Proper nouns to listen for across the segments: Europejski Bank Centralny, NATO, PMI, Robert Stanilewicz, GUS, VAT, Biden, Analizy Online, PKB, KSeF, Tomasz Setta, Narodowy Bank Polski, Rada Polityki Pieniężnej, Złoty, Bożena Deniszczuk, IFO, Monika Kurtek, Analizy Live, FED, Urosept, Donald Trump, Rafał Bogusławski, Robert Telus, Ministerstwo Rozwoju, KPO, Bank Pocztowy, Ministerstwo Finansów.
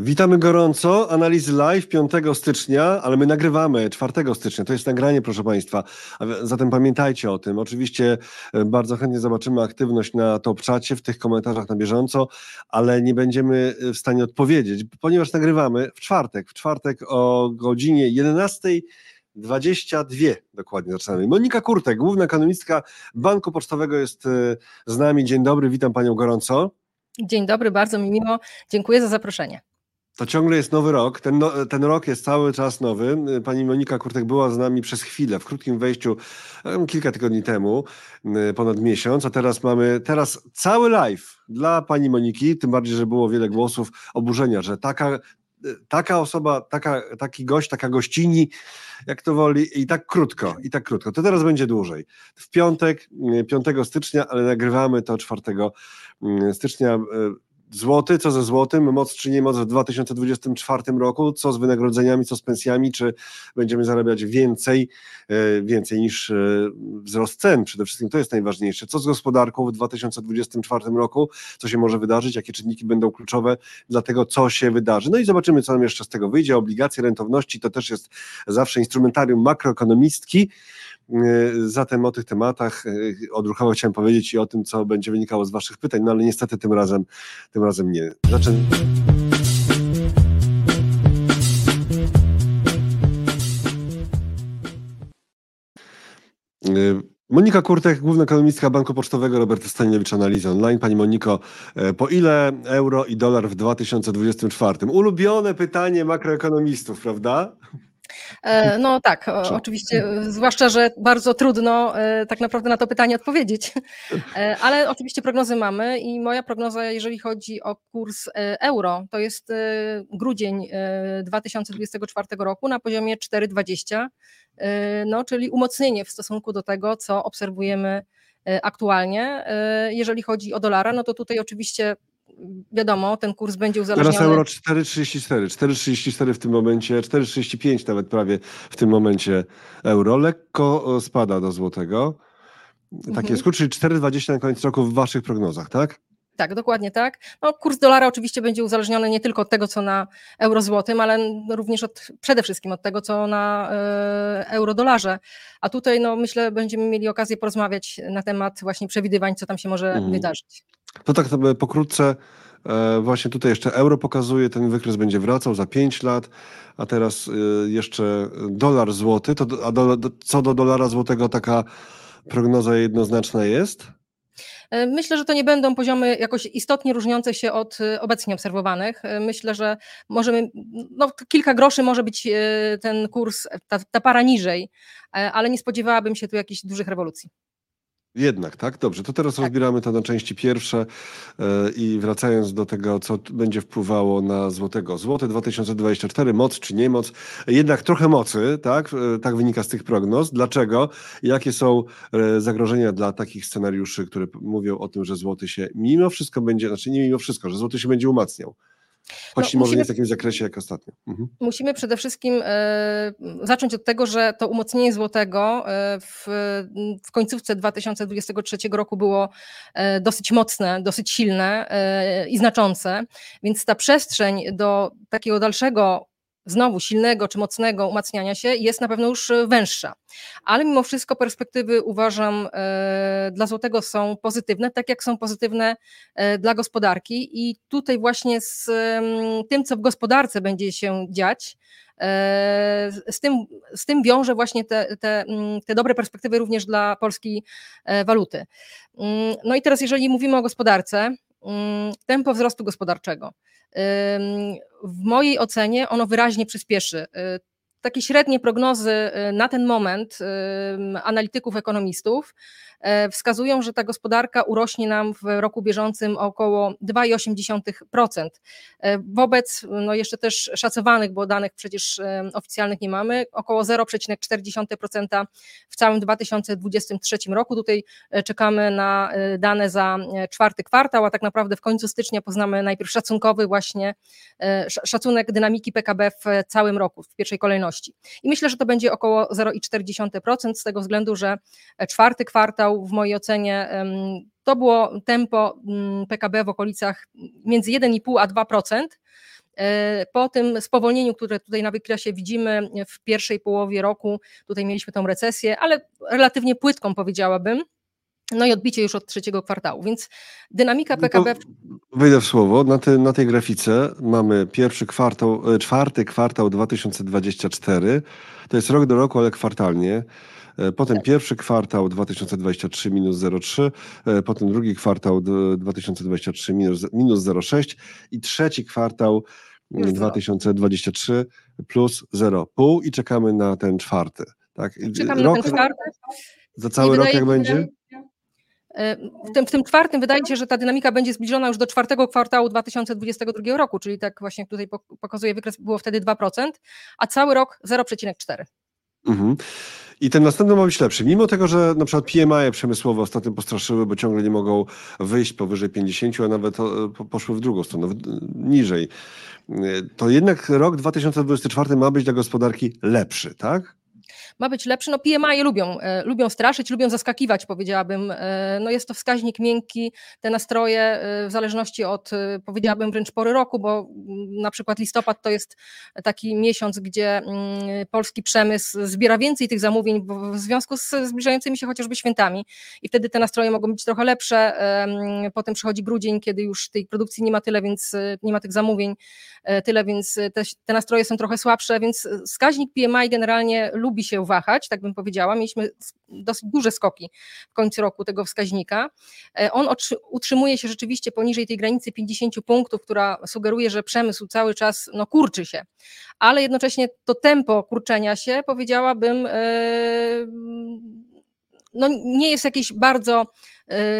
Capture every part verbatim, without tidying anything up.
Witamy gorąco. Analizy Live piątego stycznia, ale my nagrywamy czwartego stycznia. To jest nagranie, proszę Państwa. Zatem pamiętajcie o tym. Oczywiście bardzo chętnie zobaczymy aktywność na top czacie, w tych komentarzach na bieżąco, ale nie będziemy w stanie odpowiedzieć, ponieważ nagrywamy w czwartek. W czwartek o godzinie jedenastej dwadzieścia dwie dokładnie zaczynamy. Monika Kurtek, główna ekonomistka Banku Pocztowego, jest z nami. Dzień dobry, witam Panią gorąco. Dzień dobry, bardzo mi miło. Dziękuję za zaproszenie. To ciągle jest nowy rok, ten, no, ten rok jest cały czas nowy. Pani Monika Kurtek była z nami przez chwilę, w krótkim wejściu kilka tygodni temu, ponad miesiąc, a teraz mamy teraz cały live dla Pani Moniki, tym bardziej, że było wiele głosów oburzenia, że taka, taka osoba, taka, taki gość, taka gościni, jak to woli, i tak krótko, i tak krótko. To teraz będzie dłużej. W piątek, piątego stycznia, ale nagrywamy to czwartego stycznia. Złoty, co ze złotym, moc czy nie moc w dwa tysiące dwudziestym czwartym roku, co z wynagrodzeniami, co z pensjami, czy będziemy zarabiać więcej, więcej niż wzrost cen, przede wszystkim to jest najważniejsze, co z gospodarką w dwa tysiące dwudziestym czwartym roku, co się może wydarzyć, jakie czynniki będą kluczowe dla tego, co się wydarzy, no i zobaczymy, co nam jeszcze z tego wyjdzie, obligacje, rentowności, to też jest zawsze instrumentarium makroekonomistki. Zatem o tych tematach odruchowo chciałem powiedzieć i o tym, co będzie wynikało z Waszych pytań, no ale niestety tym razem, tym razem nie. Zaczę... Monika Kurtek, główna ekonomistka Banku Pocztowego, Robert Stanilewicz, Analizy Online. Pani Moniko, po ile euro i dolar w dwa tysiące dwudziestym czwartym? Ulubione pytanie makroekonomistów, prawda? No tak, Czy? oczywiście, zwłaszcza, że bardzo trudno tak naprawdę na to pytanie odpowiedzieć, ale oczywiście prognozy mamy i moja prognoza, jeżeli chodzi o kurs euro, to jest grudzień dwa tysiące dwudziestego czwartego roku na poziomie cztery dwadzieścia, no, czyli umocnienie w stosunku do tego, co obserwujemy aktualnie. Jeżeli chodzi o dolara, no to tutaj oczywiście wiadomo, ten kurs będzie uzależniony. Teraz euro cztery trzydzieści cztery, cztery trzydzieści cztery w tym momencie, cztery trzydzieści pięć nawet prawie w tym momencie euro. Lekko spada do złotego. Taki mhm. jest kurs, czyli cztery dwadzieścia na koniec roku w Waszych prognozach, tak? Tak, dokładnie tak. No, kurs dolara oczywiście będzie uzależniony nie tylko od tego, co na euro-złotym, ale również od, przede wszystkim od tego, co na y, euro-dolarze. A tutaj no, myślę, będziemy mieli okazję porozmawiać na temat właśnie przewidywań, co tam się może mhm. wydarzyć. To tak to pokrótce, właśnie tutaj jeszcze euro pokazuje, ten wykres będzie wracał za pięć lat, a teraz jeszcze dolar złoty. To, a do, co do dolara złotego taka prognoza jednoznaczna jest? Myślę, że to nie będą poziomy jakoś istotnie różniące się od obecnie obserwowanych. Myślę, że możemy, no, kilka groszy może być ten kurs, ta, ta para niżej, ale nie spodziewałabym się tu jakichś dużych rewolucji. Jednak, tak? Dobrze, to teraz tak. rozbieramy to na części pierwsze yy, i wracając do tego, co będzie wpływało na złotego. Złoty dwa tysiące dwudziesty czwarty, moc czy nie moc? Jednak trochę mocy, tak? Yy, tak wynika z tych prognoz. Dlaczego? Jakie są yy, zagrożenia dla takich scenariuszy, które mówią o tym, że złoty się mimo wszystko będzie, znaczy nie mimo wszystko, że złoty się będzie umacniał? Choć no, może musimy, nie w takim zakresie jak ostatnio. Mhm. Musimy przede wszystkim y, zacząć od tego, że to umocnienie złotego w, w końcówce dwa tysiące dwudziestego trzeciego roku było y, dosyć mocne, dosyć silne y, i znaczące, więc ta przestrzeń do takiego dalszego znowu silnego czy mocnego umacniania się jest na pewno już węższa. Ale mimo wszystko perspektywy uważam dla złotego są pozytywne, tak jak są pozytywne dla gospodarki i tutaj właśnie z tym, co w gospodarce będzie się dziać, z tym, z tym wiąże właśnie te, te, te dobre perspektywy również dla polskiej waluty. No i teraz jeżeli mówimy o gospodarce, tempo wzrostu gospodarczego. W mojej ocenie ono wyraźnie przyspieszy. Takie średnie prognozy na ten moment analityków, ekonomistów wskazują, że ta gospodarka urośnie nam w roku bieżącym o około dwa przecinek osiem procent. Wobec no jeszcze też szacowanych, bo danych przecież oficjalnych nie mamy, około zero przecinek cztery procent w całym dwa tysiące dwudziestym trzecim roku. Tutaj czekamy na dane za czwarty kwartał, a tak naprawdę w końcu stycznia poznamy najpierw szacunkowy właśnie szacunek dynamiki P K B w całym roku, w pierwszej kolejności. I myślę, że to będzie około zero przecinek cztery procent z tego względu, że czwarty kwartał w mojej ocenie to było tempo P K B w okolicach między jeden przecinek pięć a dwa procent, Po tym spowolnieniu, które tutaj na wykresie widzimy w pierwszej połowie roku, tutaj mieliśmy tą recesję, ale relatywnie płytką, powiedziałabym, no i odbicie już od trzeciego kwartału, więc dynamika P K B... Wejdę w słowo, na, te, na tej grafice mamy pierwszy kwartał, czwarty kwartał dwa tysiące dwudziesty czwarty, to jest rok do roku, ale kwartalnie. Potem pierwszy kwartał dwa tysiące dwudziesty trzeci minus zero przecinek trzy, potem drugi kwartał dwa tysiące dwudziesty trzeci minus zero przecinek sześć i trzeci kwartał dwa tysiące dwudziesty trzeci plus zero przecinek pięć i czekamy na ten czwarty. Tak? Czekamy rok, na ten czwarty. Za cały rok jak będzie? W tym, w tym czwartym wydaje się, że ta dynamika będzie zbliżona już do czwartego kwartału dwa tysiące dwudziestego drugiego roku, czyli tak właśnie tutaj pokazuje wykres, było wtedy dwa procent, a cały rok zero przecinek cztery. Mhm. I ten następny ma być lepszy. Mimo tego, że na przykład P M I przemysłowe ostatnio postraszyły, bo ciągle nie mogą wyjść powyżej pięćdziesiąt, a nawet poszły w drugą stronę, niżej. To jednak rok dwa tysiące dwudziesty czwarty ma być dla gospodarki lepszy, tak? Ma być lepszy. No P M I lubią, e, lubią straszyć, lubią zaskakiwać, powiedziałabym. E, no jest to wskaźnik miękki, te nastroje e, w zależności od, e, powiedziałabym, wręcz pory roku, bo m, na przykład listopad to jest taki miesiąc, gdzie m, polski przemysł zbiera więcej tych zamówień w, w związku z zbliżającymi się chociażby świętami i wtedy te nastroje mogą być trochę lepsze. E, m, potem przychodzi grudzień, kiedy już tej produkcji nie ma tyle, więc nie ma tych zamówień e, tyle, więc te, te nastroje są trochę słabsze, więc wskaźnik P M I generalnie lubi się wahać, tak bym powiedziała. Mieliśmy dosyć duże skoki w końcu roku tego wskaźnika. On utrzymuje się rzeczywiście poniżej tej granicy pięćdziesięciu punktów, która sugeruje, że przemysł cały czas no, kurczy się, ale jednocześnie to tempo kurczenia się, powiedziałabym, no, nie jest jakieś bardzo,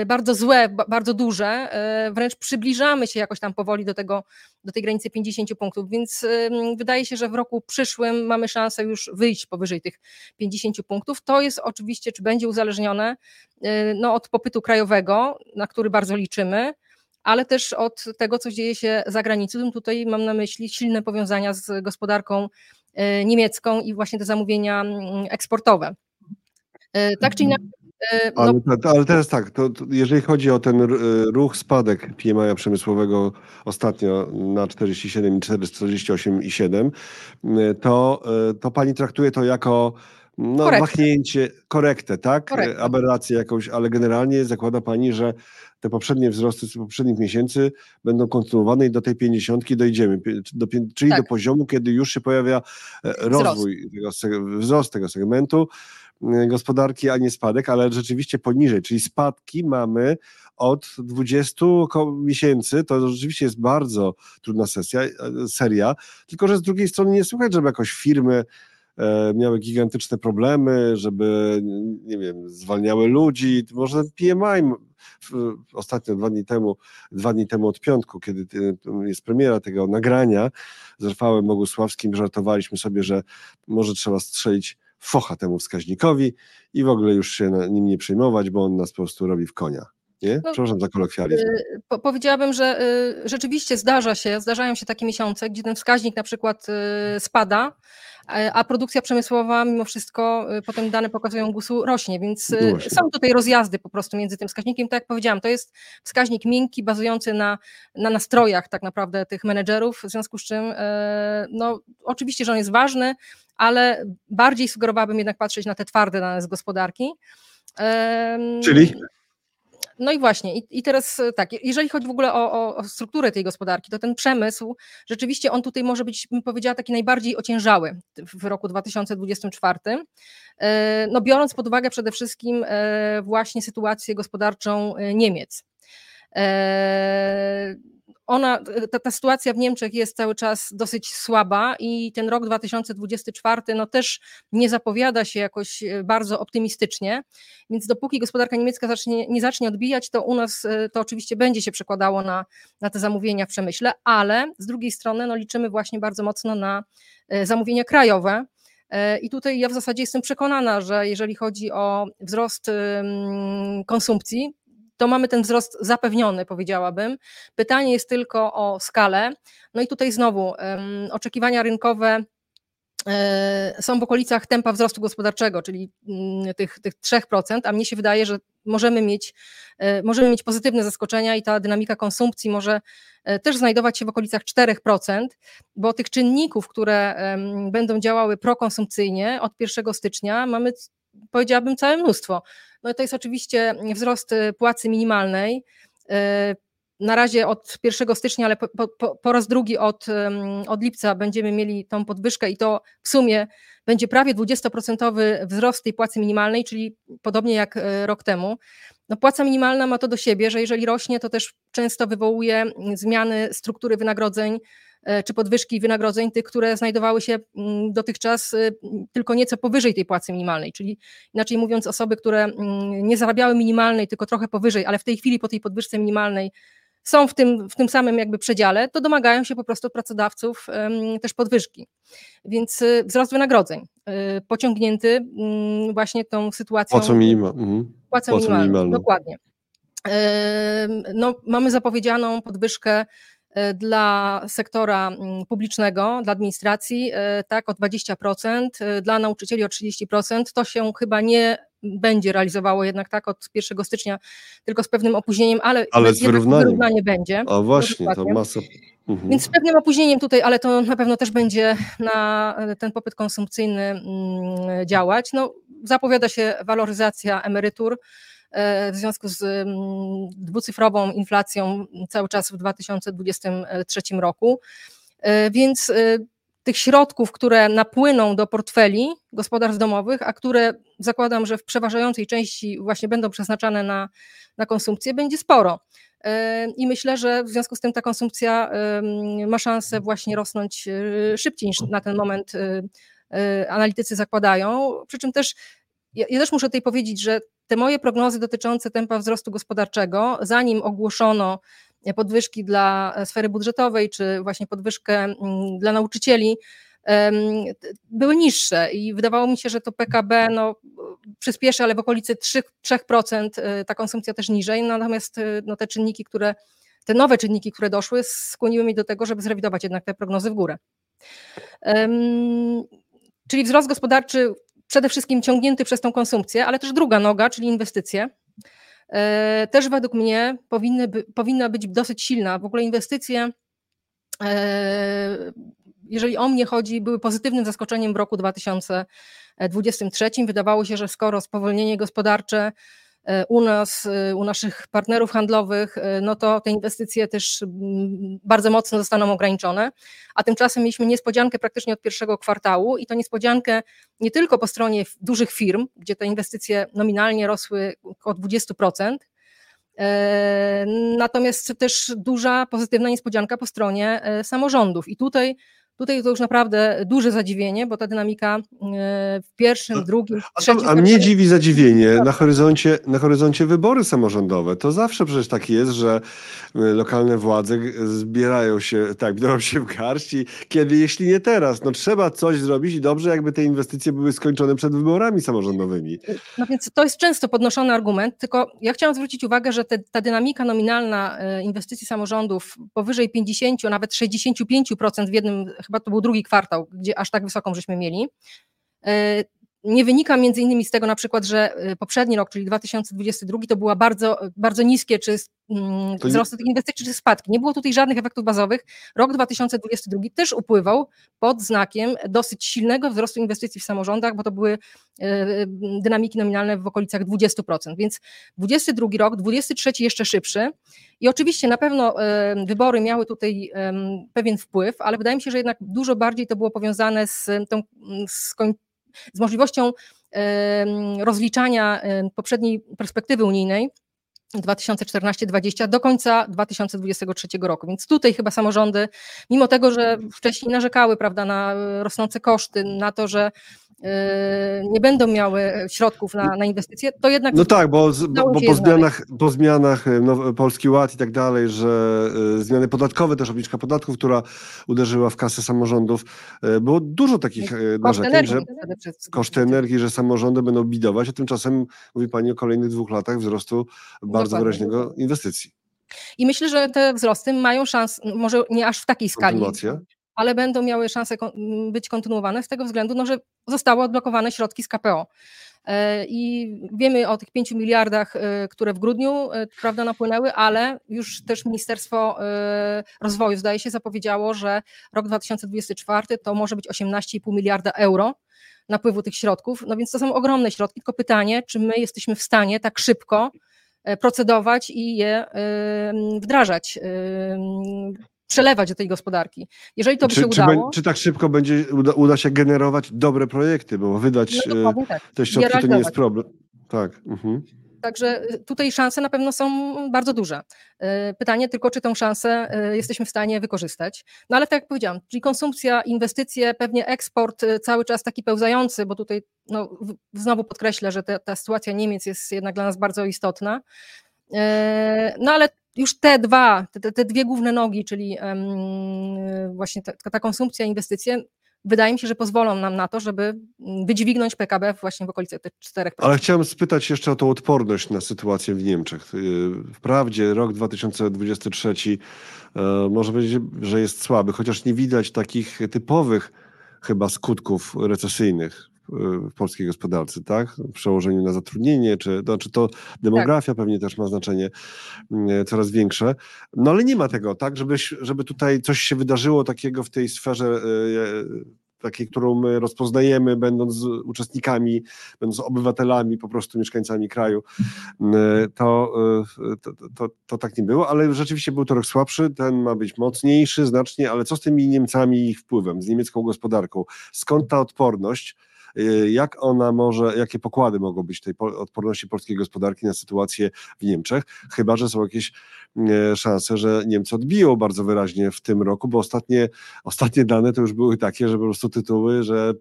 bardzo złe, bardzo duże, wręcz przybliżamy się jakoś tam powoli do tego, do tej granicy pięćdziesięciu punktów, więc wydaje się, że w roku przyszłym mamy szansę już wyjść powyżej tych pięćdziesięciu punktów. To jest oczywiście, czy będzie uzależnione no, od popytu krajowego, na który bardzo liczymy, ale też od tego, co dzieje się za granicą. Tutaj mam na myśli silne powiązania z gospodarką niemiecką i właśnie te zamówienia eksportowe. Tak czy inaczej. No... Ale, ale teraz tak, to, to jeżeli chodzi o ten ruch, spadek P M I przemysłowego ostatnio na czterdzieści siedem i czterdzieści osiem przecinek siedem, to, to pani traktuje to jako no, korektę. Machnięcie, korektę, tak? Korektę. Aberrację jakąś, ale generalnie zakłada pani, że te poprzednie wzrosty z poprzednich miesięcy będą kontynuowane i do tej pięćdziesiątki dojdziemy, do, czyli tak. do poziomu, kiedy już się pojawia rozwój, wzrost tego, wzrost tego segmentu gospodarki, a nie spadek, ale rzeczywiście poniżej, czyli spadki mamy od dwudziestu miesięcy, to rzeczywiście jest bardzo trudna sesja, seria, tylko że z drugiej strony nie słychać, żeby jakoś firmy miały gigantyczne problemy, żeby, nie wiem, zwalniały ludzi, może P M I ostatnio dwa dni temu, dwa dni temu od piątku, kiedy jest premiera tego nagrania z Rafałem Bogusławskim, żartowaliśmy sobie, że może trzeba strzelić focha temu wskaźnikowi i w ogóle już się nim nie przejmować, bo on nas po prostu robi w konia. Nie? No, przepraszam za kolokwializm. Yy, po, powiedziałabym, że yy, rzeczywiście zdarza się, zdarzają się takie miesiące, gdzie ten wskaźnik na przykład yy, spada, a produkcja przemysłowa mimo wszystko, potem dane pokazują gusu, rośnie, więc Właśnie. są tutaj rozjazdy po prostu między tym wskaźnikiem. Tak jak powiedziałam, to jest wskaźnik miękki, bazujący na, na nastrojach tak naprawdę tych menedżerów, w związku z czym no, oczywiście, że on jest ważny, ale bardziej sugerowałabym jednak patrzeć na te twarde dane z gospodarki. Czyli? No i właśnie, i, i teraz tak, jeżeli chodzi w ogóle o, o, o strukturę tej gospodarki, to ten przemysł, rzeczywiście on tutaj może być, bym powiedziała, taki najbardziej ociężały w roku dwa tysiące dwudziestym czwartym, no biorąc pod uwagę przede wszystkim właśnie sytuację gospodarczą Niemiec. Ona, ta, ta sytuacja w Niemczech jest cały czas dosyć słaba i ten rok dwa tysiące dwudziesty czwarty no też nie zapowiada się jakoś bardzo optymistycznie, więc dopóki gospodarka niemiecka zacznie, nie zacznie odbijać, to u nas to oczywiście będzie się przekładało na, na te zamówienia w przemyśle, ale z drugiej strony no liczymy właśnie bardzo mocno na zamówienia krajowe. I tutaj ja w zasadzie jestem przekonana, że jeżeli chodzi o wzrost konsumpcji, to mamy ten wzrost zapewniony, powiedziałabym. Pytanie jest tylko o skalę. No i tutaj znowu um, oczekiwania rynkowe są w okolicach tempa wzrostu gospodarczego, czyli tych, tych trzy procent, a mnie się wydaje, że możemy mieć, możemy mieć pozytywne zaskoczenia i ta dynamika konsumpcji może też znajdować się w okolicach czterech procent, bo tych czynników, które będą działały prokonsumpcyjnie od pierwszego stycznia mamy, powiedziałabym, całe mnóstwo. No i to jest oczywiście wzrost płacy minimalnej, na razie od pierwszego stycznia, ale po, po, po raz drugi od, od lipca będziemy mieli tą podwyżkę i to w sumie będzie prawie dwudziestoprocentowy wzrost tej płacy minimalnej, czyli podobnie jak rok temu. No, płaca minimalna ma to do siebie, że jeżeli rośnie, to też często wywołuje zmiany struktury wynagrodzeń czy podwyżki wynagrodzeń tych, które znajdowały się dotychczas tylko nieco powyżej tej płacy minimalnej, czyli inaczej mówiąc osoby, które nie zarabiały minimalnej, tylko trochę powyżej, ale w tej chwili po tej podwyżce minimalnej są w tym, w tym samym jakby przedziale, to domagają się po prostu od pracodawców też podwyżki. Więc wzrost wynagrodzeń pociągnięty właśnie tą sytuacją. Płacą minimalną. Płacą minimalną, dokładnie. No, mamy zapowiedzianą podwyżkę dla sektora publicznego, dla administracji, tak, o dwadzieścia procent, dla nauczycieli o trzydzieści procent. To się chyba nie będzie realizowało jednak tak od pierwszego stycznia, tylko z pewnym opóźnieniem, ale, ale wyrównanie będzie. A właśnie, to masa. Mhm. Więc z pewnym opóźnieniem tutaj, ale to na pewno też będzie na ten popyt konsumpcyjny działać. No, zapowiada się waloryzacja emerytur w związku z dwucyfrową inflacją cały czas w dwa tysiące dwudziestym trzecim roku, więc tych środków, które napłyną do portfeli gospodarstw domowych, a które zakładam, że w przeważającej części właśnie będą przeznaczane na, na konsumpcję, będzie sporo. I myślę, że w związku z tym ta konsumpcja ma szansę właśnie rosnąć szybciej niż na ten moment analitycy zakładają. Przy czym też ja, ja też muszę tutaj powiedzieć, że te moje prognozy dotyczące tempa wzrostu gospodarczego, zanim ogłoszono podwyżki dla sfery budżetowej czy właśnie podwyżkę dla nauczycieli, były niższe i wydawało mi się, że to P K B no, przyspieszy, ale w okolicy trzy procent ta konsumpcja też niżej, natomiast no, te czynniki, które, te nowe czynniki, które doszły, skłoniły mnie do tego, żeby zrewidować jednak te prognozy w górę. Czyli wzrost gospodarczy przede wszystkim ciągnięty przez tą konsumpcję, ale też druga noga, czyli inwestycje, też według mnie powinny by, powinna być dosyć silna. W ogóle inwestycje, jeżeli o mnie chodzi, były pozytywnym zaskoczeniem w roku dwa tysiące dwudziestym trzecim. Wydawało się, że skoro spowolnienie gospodarcze u nas, u naszych partnerów handlowych, no to te inwestycje też bardzo mocno zostaną ograniczone, a tymczasem mieliśmy niespodziankę praktycznie od pierwszego kwartału i to niespodziankę nie tylko po stronie dużych firm, gdzie te inwestycje nominalnie rosły około dwadzieścia procent, natomiast też duża pozytywna niespodzianka po stronie samorządów i tutaj Tutaj to już naprawdę duże zadziwienie, bo ta dynamika w pierwszym, drugim, a, trzecim... A mnie dziwi zadziwienie, na horyzoncie, na horyzoncie wybory samorządowe. To zawsze przecież tak jest, że lokalne władze zbierają się, tak, biorą się w garść i kiedy, jeśli nie teraz, no trzeba coś zrobić i dobrze, jakby te inwestycje były skończone przed wyborami samorządowymi. No więc to jest często podnoszony argument, tylko ja chciałam zwrócić uwagę, że te, ta dynamika nominalna inwestycji samorządów powyżej pięćdziesiąt, a nawet sześćdziesiąt pięć procent w jednym, chyba to był drugi kwartał, gdzie aż tak wysoką żeśmy mieli. Nie wynika między innymi z tego na przykład, że poprzedni rok, czyli dwa tysiące dwudziesty drugi, to była bardzo, bardzo niskie czy wzrosty tych inwestycji, czy spadki. Nie było tutaj żadnych efektów bazowych. Rok dwa tysiące dwudziesty drugi też upływał pod znakiem dosyć silnego wzrostu inwestycji w samorządach, bo to były dynamiki nominalne w okolicach dwadzieścia procent. Więc dwudziesty drugi rok, dwudziesty trzeci jeszcze szybszy i oczywiście na pewno wybory miały tutaj pewien wpływ, ale wydaje mi się, że jednak dużo bardziej to było powiązane z tą z koń- z możliwością rozliczania poprzedniej perspektywy unijnej dwa tysiące czternaście dwadzieścia do końca dwa tysiące dwudziestego trzeciego roku. Więc tutaj chyba samorządy, mimo tego, że wcześniej narzekały, prawda, na rosnące koszty, na to, że nie będą miały środków na, na inwestycje, to jednak... No tak, bo, bo, bo po zmianach, po zmianach no, Polski Ład i tak dalej, że y, zmiany podatkowe, też obniżka podatków, która uderzyła w kasę samorządów, y, było dużo takich y, narzekań, że koszty energii, że samorządy będą bidować, a tymczasem mówi Pani o kolejnych dwóch latach wzrostu bardzo Dokładnie. wyraźnego inwestycji. I myślę, że te wzrosty mają szansę, może nie aż w takiej skali, ale będą miały szansę być kontynuowane z tego względu, no, że zostały odblokowane środki z K P O. I wiemy o tych pięciu miliardach, które w grudniu, prawda, napłynęły, ale już też Ministerstwo Rozwoju, zdaje się, zapowiedziało, że rok dwa tysiące dwudziesty czwarty to może być osiemnaście i pół miliarda euro napływu tych środków. No więc to są ogromne środki, tylko pytanie, czy my jesteśmy w stanie tak szybko procedować i je wdrażać, przelewać do tej gospodarki. Jeżeli to by czy, się czy udało... Be, czy tak szybko będzie uda, uda się generować dobre projekty, bo wydać no tak. te środki to nie jest problem. Tak. Mhm. Także tutaj szanse na pewno są bardzo duże. Pytanie tylko, czy tą szansę jesteśmy w stanie wykorzystać. No ale tak jak powiedziałam, czyli konsumpcja, inwestycje, pewnie eksport cały czas taki pełzający, bo tutaj no, znowu podkreślę, że te, ta sytuacja Niemiec jest jednak dla nas bardzo istotna. No ale już te dwa, te, te dwie główne nogi, czyli właśnie ta, ta konsumpcja, inwestycje, wydaje mi się, że pozwolą nam na to, żeby wydźwignąć P K B właśnie w okolicy tych czterech procent. Ale chciałem spytać jeszcze o tą odporność na sytuację w Niemczech. Wprawdzie rok dwa tysiące dwudziesty trzeci może powiedzieć, że jest słaby, chociaż nie widać takich typowych chyba skutków recesyjnych w polskiej gospodarce, tak? W przełożeniu na zatrudnienie, czy to, czy to demografia tak. pewnie też ma znaczenie coraz większe. No ale nie ma tego, tak? Żeby, żeby tutaj coś się wydarzyło takiego w tej sferze takiej, którą my rozpoznajemy, będąc uczestnikami, będąc obywatelami, po prostu mieszkańcami kraju. To, to, to, to tak nie było, ale rzeczywiście był to rok słabszy, ten ma być mocniejszy znacznie, ale co z tymi Niemcami i ich wpływem, z niemiecką gospodarką? Skąd ta odporność? Jak ona może, jakie pokłady mogą być tej odporności polskiej gospodarki na sytuację w Niemczech, chyba że są jakieś szanse, że Niemcy odbiją bardzo wyraźnie w tym roku, bo ostatnie, ostatnie dane to już były takie, że po prostu tytuły, że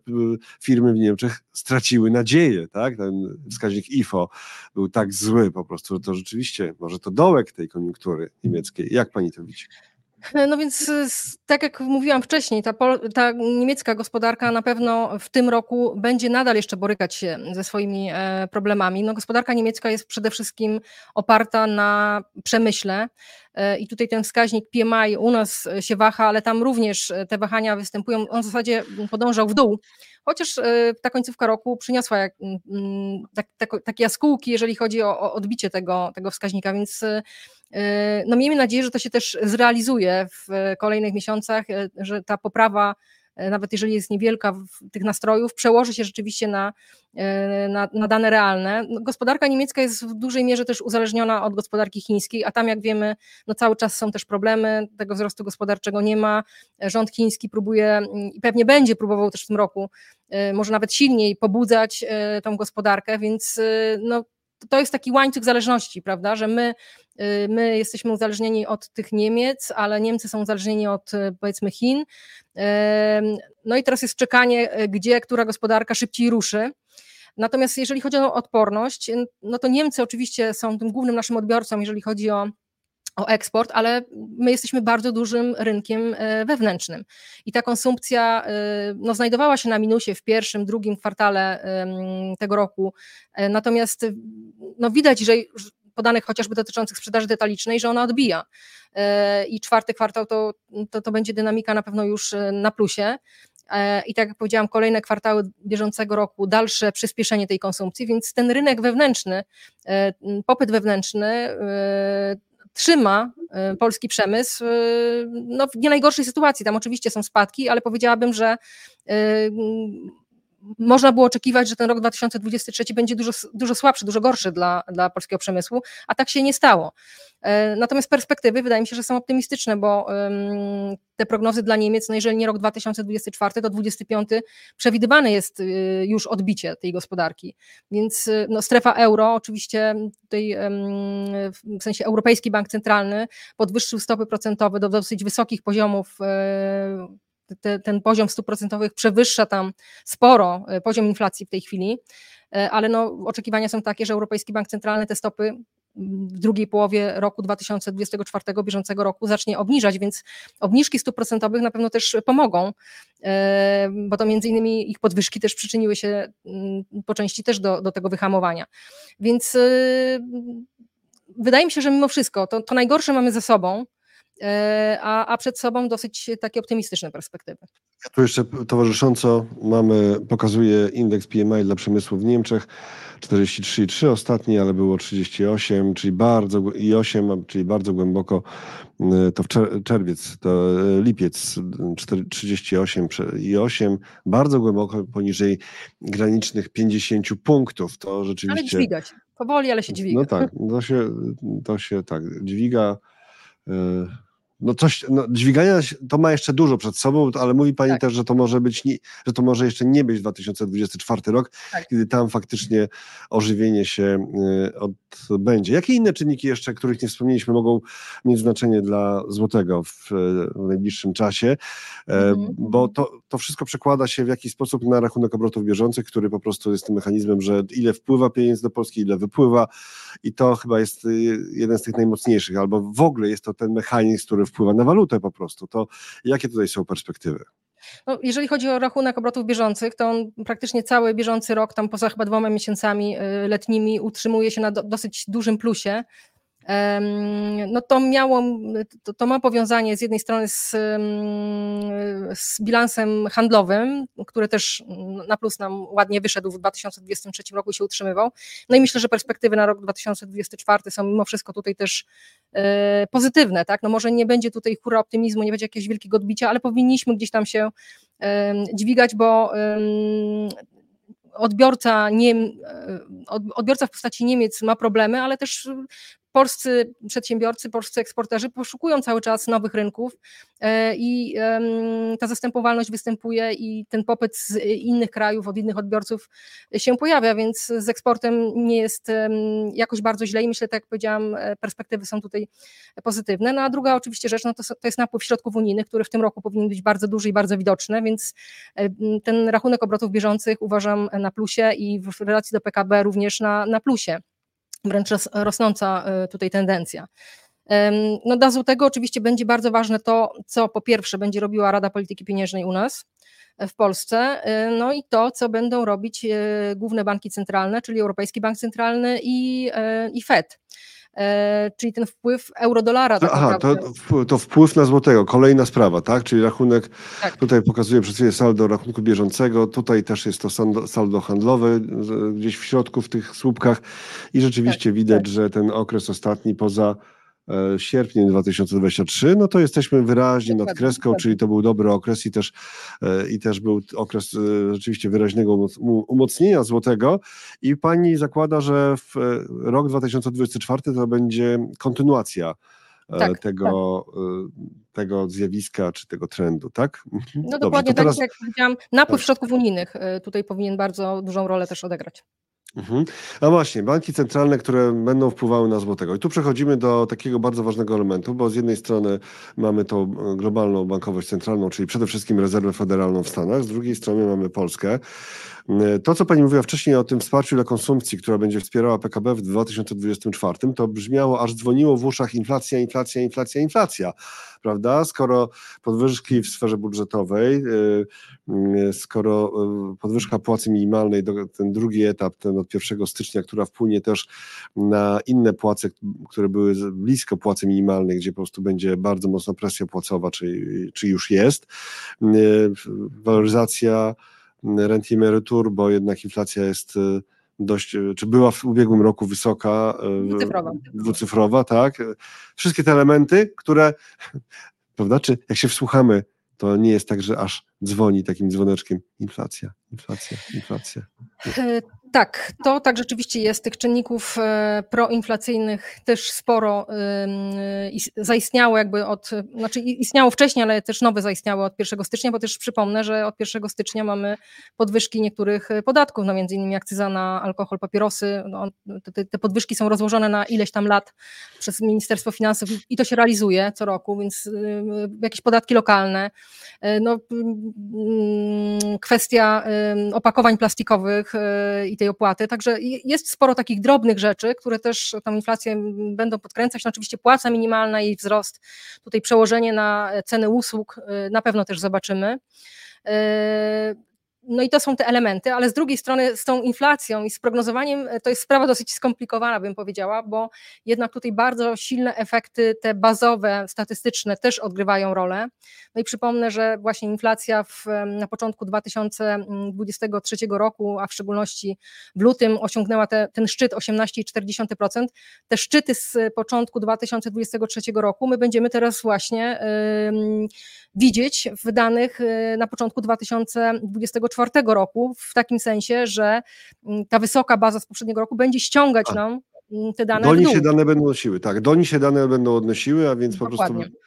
firmy w Niemczech straciły nadzieję, tak? Ten wskaźnik I F O był tak zły po prostu, że to rzeczywiście może to dołek tej koniunktury niemieckiej. Jak pani to widzi? No więc tak jak mówiłam wcześniej, ta, pol- ta niemiecka gospodarka na pewno w tym roku będzie nadal jeszcze borykać się ze swoimi e, problemami. No, gospodarka niemiecka jest przede wszystkim oparta na przemyśle e, i tutaj ten wskaźnik P M I u nas się waha, ale tam również te wahania występują. On w zasadzie podążał w dół, chociaż e, ta końcówka roku przyniosła jak, m, tak, tak, takie jaskółki, jeżeli chodzi o, o odbicie tego, tego wskaźnika, więc... E, No miejmy nadzieję, że to się też zrealizuje w kolejnych miesiącach, że ta poprawa, nawet jeżeli jest niewielka, tych nastrojów przełoży się rzeczywiście na, na, na dane realne. Gospodarka niemiecka jest w dużej mierze też uzależniona od gospodarki chińskiej, a tam jak wiemy no cały czas są też problemy, tego wzrostu gospodarczego nie ma. Rząd chiński próbuje i pewnie będzie próbował też w tym roku, może nawet silniej pobudzać tą gospodarkę, więc no to jest taki łańcuch zależności, prawda, że my, my jesteśmy uzależnieni od tych Niemiec, ale Niemcy są uzależnieni od, powiedzmy, Chin. No i teraz jest czekanie, gdzie, która gospodarka szybciej ruszy. Natomiast jeżeli chodzi o odporność, no to Niemcy oczywiście są tym głównym naszym odbiorcą, jeżeli chodzi o o eksport, ale my jesteśmy bardzo dużym rynkiem wewnętrznym i ta konsumpcja no, znajdowała się na minusie w pierwszym, drugim kwartale tego roku, natomiast no, widać, że po danych chociażby dotyczących sprzedaży detalicznej, że ona odbija i czwarty kwartał to, to, to będzie dynamika na pewno już na plusie. I tak jak powiedziałam, kolejne kwartały bieżącego roku, dalsze przyspieszenie tej konsumpcji, więc ten rynek wewnętrzny, popyt wewnętrzny trzyma polski przemysł no, w nie najgorszej sytuacji. Tam oczywiście są spadki, ale powiedziałabym, że y, można było oczekiwać, że ten rok dwa tysiące dwudziesty trzeci będzie dużo, dużo słabszy, dużo gorszy dla, dla polskiego przemysłu, a tak się nie stało. Y, natomiast perspektywy wydaje mi się, że są optymistyczne, bo y, te prognozy dla Niemiec, no jeżeli nie rok dwa tysiące dwudziesty czwarty, to dwudziesty piąty przewidywane jest y, już odbicie tej gospodarki. Więc y, no, strefa euro, oczywiście tutaj y, w sensie Europejski Bank Centralny podwyższył stopy procentowe do dosyć wysokich poziomów. Y, Te, ten poziom stóp procentowych przewyższa tam sporo poziom inflacji w tej chwili, ale no, oczekiwania są takie, że Europejski Bank Centralny te stopy w drugiej połowie roku dwa tysiące dwudziestego czwartego bieżącego roku zacznie obniżać, więc obniżki stóp procentowych na pewno też pomogą, bo to między innymi ich podwyżki też przyczyniły się po części też do, do tego wyhamowania. Więc wydaje mi się, że mimo wszystko to, to najgorsze mamy za sobą, a, a przed sobą dosyć takie optymistyczne perspektywy. Ja tu jeszcze towarzysząco mamy, pokazuje indeks P M I dla przemysłu w Niemczech, czterdzieści trzy przecinek trzy ostatni, ale było trzydzieści osiem, czyli bardzo i osiem, czyli bardzo głęboko, to w czerwiec, to lipiec trzydzieści osiem przecinek osiem, bardzo głęboko poniżej granicznych pięćdziesięciu punktów. To rzeczywiście. Ale dźwigać, powoli, ale się dźwiga. No tak, to się, to się tak dźwiga. No coś, no dźwigania to ma jeszcze dużo przed sobą, ale mówi pani tak. też, że to może być, nie, że to może jeszcze nie być dwa tysiące dwudziesty czwarty rok, tak. kiedy tam faktycznie ożywienie się odbędzie. Jakie inne czynniki jeszcze, których nie wspomnieliśmy, mogą mieć znaczenie dla złotego w, w najbliższym czasie? Mhm. Bo to, to wszystko przekłada się w jakiś sposób na rachunek obrotów bieżących, który po prostu jest tym mechanizmem, że ile wpływa pieniędzy do Polski, ile wypływa, i to chyba jest jeden z tych najmocniejszych, albo w ogóle jest to ten mechanizm, który wpływa na walutę po prostu. To jakie tutaj są perspektywy? No, jeżeli chodzi o rachunek obrotów bieżących, to on praktycznie cały bieżący rok, tam poza chyba dwoma miesiącami letnimi, utrzymuje się na do, dosyć dużym plusie. No to miało, to, to ma powiązanie z jednej strony z, z bilansem handlowym, który też na plus nam ładnie wyszedł w dwa tysiące dwudziestym trzecim roku i się utrzymywał. No i myślę, że perspektywy na rok dwa tysiące dwudziesty czwarty są mimo wszystko tutaj też e, pozytywne, tak? No może nie będzie tutaj hura optymizmu, nie będzie jakiegoś wielkiego odbicia, ale powinniśmy gdzieś tam się e, dźwigać, bo e, odbiorca, nie, odbiorca w postaci Niemiec ma problemy, ale też polscy przedsiębiorcy, polscy eksporterzy poszukują cały czas nowych rynków i ta zastępowalność występuje i ten popyt z innych krajów, od innych odbiorców się pojawia, więc z eksportem nie jest jakoś bardzo źle i myślę, tak jak powiedziałam, perspektywy są tutaj pozytywne. No a druga oczywiście rzecz, no to, to jest napływ środków unijnych, który w tym roku powinien być bardzo duży i bardzo widoczny, więc ten rachunek obrotów bieżących uważam na plusie i w relacji do P K B również na, na plusie. Wręcz rosnąca tutaj tendencja. No dla złotego oczywiście będzie bardzo ważne to, co po pierwsze będzie robiła Rada Polityki Pieniężnej u nas w Polsce, no i to, co będą robić główne banki centralne, czyli Europejski Bank Centralny i, i F E D. Czyli ten wpływ eurodolara. Tak Aha, to, to wpływ na złotego, kolejna sprawa, tak? Czyli rachunek, tak. Tutaj pokazuje przez chwilę saldo rachunku bieżącego, tutaj też jest to saldo, saldo handlowe gdzieś w środku w tych słupkach i rzeczywiście tak, widać, tak. że ten okres ostatni poza sierpniem dwa tysiące dwudziestym trzecim, no to jesteśmy wyraźnie nad kreską, czyli to był dobry okres i też, i też był okres rzeczywiście wyraźnego umocnienia złotego i pani zakłada, że w rok dwa tysiące dwudziesty czwarty to będzie kontynuacja tak, tego, tak. tego zjawiska czy tego trendu, tak? No dokładnie. Dobrze, tak teraz... jak powiedziałam, napływ tak. środków unijnych tutaj powinien bardzo dużą rolę też odegrać. Mhm. A właśnie, banki centralne, które będą wpływały na złotego. I tu przechodzimy do takiego bardzo ważnego elementu, bo z jednej strony mamy tą globalną bankowość centralną, czyli przede wszystkim rezerwę federalną w Stanach, z drugiej strony mamy Polskę. To, co pani mówiła wcześniej o tym wsparciu dla konsumpcji, która będzie wspierała P K B w dwa tysiące dwudziestym czwartym, to brzmiało, aż dzwoniło w uszach inflacja, inflacja, inflacja, inflacja, prawda? Skoro podwyżki w sferze budżetowej, skoro podwyżka płacy minimalnej, ten drugi etap, ten od pierwszego stycznia, która wpłynie też na inne płace, które były blisko płacy minimalnej, gdzie po prostu będzie bardzo mocna presja płacowa, czy, czy już jest, waloryzacja rent i emerytur, bo jednak inflacja jest dość, czy była w ubiegłym roku wysoka, dwucyfrowa, dwucyfrowa tak. Wszystkie te elementy, które, prawda, czy jak się wsłuchamy, to nie jest tak, że aż dzwoni takim dzwoneczkiem inflacja, inflacja, inflacja. Tak, to tak rzeczywiście jest. Tych czynników proinflacyjnych też sporo zaistniało jakby od, znaczy istniało wcześniej, ale też nowe zaistniały od pierwszego stycznia, bo też przypomnę, że od pierwszego stycznia mamy podwyżki niektórych podatków, no między innymi akcyza na alkohol, papierosy. No, te, te podwyżki są rozłożone na ileś tam lat przez Ministerstwo Finansów i to się realizuje co roku, więc jakieś podatki lokalne. No, kwestia opakowań plastikowych i tej opłaty, także jest sporo takich drobnych rzeczy, które też tą inflację będą podkręcać, no oczywiście płaca minimalna, jej wzrost, tutaj przełożenie na ceny usług na pewno też zobaczymy. No i to są te elementy, ale z drugiej strony z tą inflacją i z prognozowaniem to jest sprawa dosyć skomplikowana, bym powiedziała, bo jednak tutaj bardzo silne efekty te bazowe, statystyczne też odgrywają rolę. No i przypomnę, że właśnie inflacja w, na początku dwa tysiące dwudziestego trzeciego roku, a w szczególności w lutym osiągnęła te, ten szczyt osiemnaście przecinek czterdzieści procent. Te szczyty z początku dwa tysiące dwudziestego trzeciego roku my będziemy teraz właśnie yy, widzieć w danych yy, na początku dwa tysiące dwudziestego czwartego roku, w takim sensie, że ta wysoka baza z poprzedniego roku będzie ściągać a, nam te dane do nich się dane będą nosiły, tak, do nich się dane będą odnosiły, a więc Dokładnie. po prostu...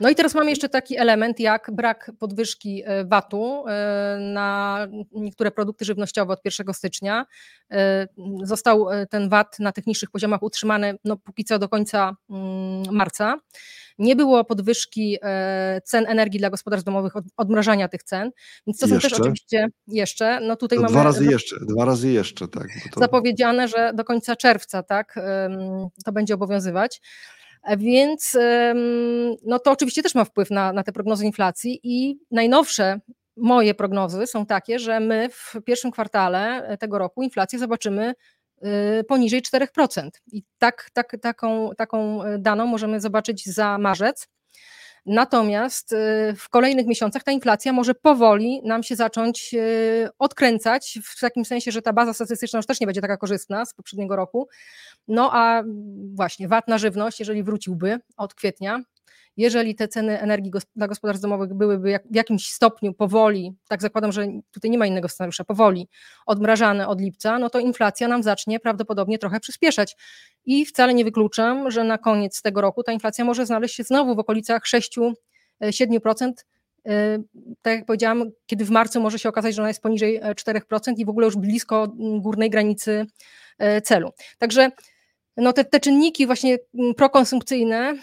No i teraz mamy jeszcze taki element jak brak podwyżki vatu na niektóre produkty żywnościowe od pierwszego stycznia. Został ten VAT na tych niższych poziomach utrzymany no, póki co do końca marca. Nie było podwyżki cen energii dla gospodarstw domowych, odmrażania tych cen, więc to są jeszcze? też oczywiście jeszcze. No tutaj to mamy dwa razy do... jeszcze, dwa razy jeszcze, tak. To... Zapowiedziane, że do końca czerwca, tak, to będzie obowiązywać. Więc no to oczywiście też ma wpływ na, na te prognozy inflacji i najnowsze moje prognozy są takie, że my w pierwszym kwartale tego roku inflację zobaczymy poniżej czterech procent i tak, tak, taką, taką daną możemy zobaczyć za marzec. Natomiast w kolejnych miesiącach ta inflacja może powoli nam się zacząć odkręcać, w takim sensie, że ta baza statystyczna już też nie będzie taka korzystna z poprzedniego roku. No a właśnie VAT na żywność, jeżeli wróciłby od kwietnia, jeżeli te ceny energii dla gospodarstw domowych byłyby w jakimś stopniu powoli, tak zakładam, że tutaj nie ma innego scenariusza, powoli odmrażane od lipca, no to inflacja nam zacznie prawdopodobnie trochę przyspieszać. I wcale nie wykluczam, że na koniec tego roku ta inflacja może znaleźć się znowu w okolicach sześć do siedmiu procent, tak jak powiedziałam, kiedy w marcu może się okazać, że ona jest poniżej czterech procent i w ogóle już blisko górnej granicy celu. Także no te, te czynniki właśnie prokonsumpcyjne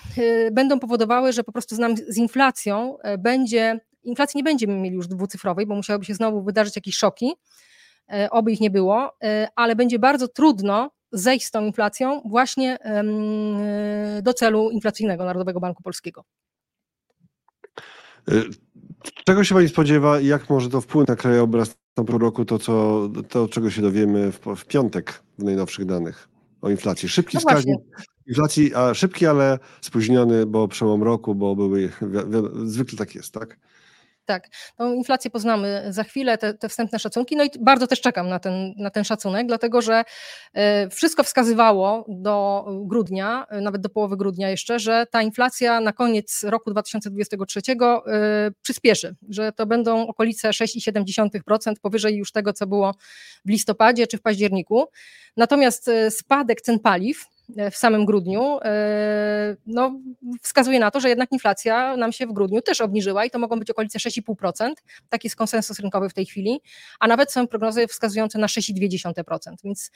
będą powodowały, że po prostu z, nam, z inflacją będzie, inflacji nie będziemy mieli już dwucyfrowej, bo musiałyby się znowu wydarzyć jakieś szoki, oby ich nie było, ale będzie bardzo trudno zejść z tą inflacją właśnie do celu inflacyjnego Narodowego Banku Polskiego. Czego się pani spodziewa i jak może to wpływ na krajobraz na pół roku, to, co, to czego się dowiemy w, w piątek w najnowszych danych? O inflacji. Szybki no wskaźnik inflacji, a szybki, ale spóźniony, bo przełom roku, bo były, zwykle tak jest, tak? Tak, no, inflację poznamy za chwilę, te, te wstępne szacunki, no i bardzo też czekam na ten, na ten szacunek, dlatego że wszystko wskazywało do grudnia, nawet do połowy grudnia jeszcze, że ta inflacja na koniec roku dwa tysiące dwudziestego trzeciego przyspieszy, że to będą okolice sześć przecinek siedem procent powyżej już tego, co było w listopadzie czy w październiku. Natomiast spadek cen paliw w samym grudniu no, wskazuje na to, że jednak inflacja nam się w grudniu też obniżyła i to mogą być okolice sześć przecinek pięć procent, taki jest konsensus rynkowy w tej chwili, a nawet są prognozy wskazujące na sześć przecinek dwa procent, więc,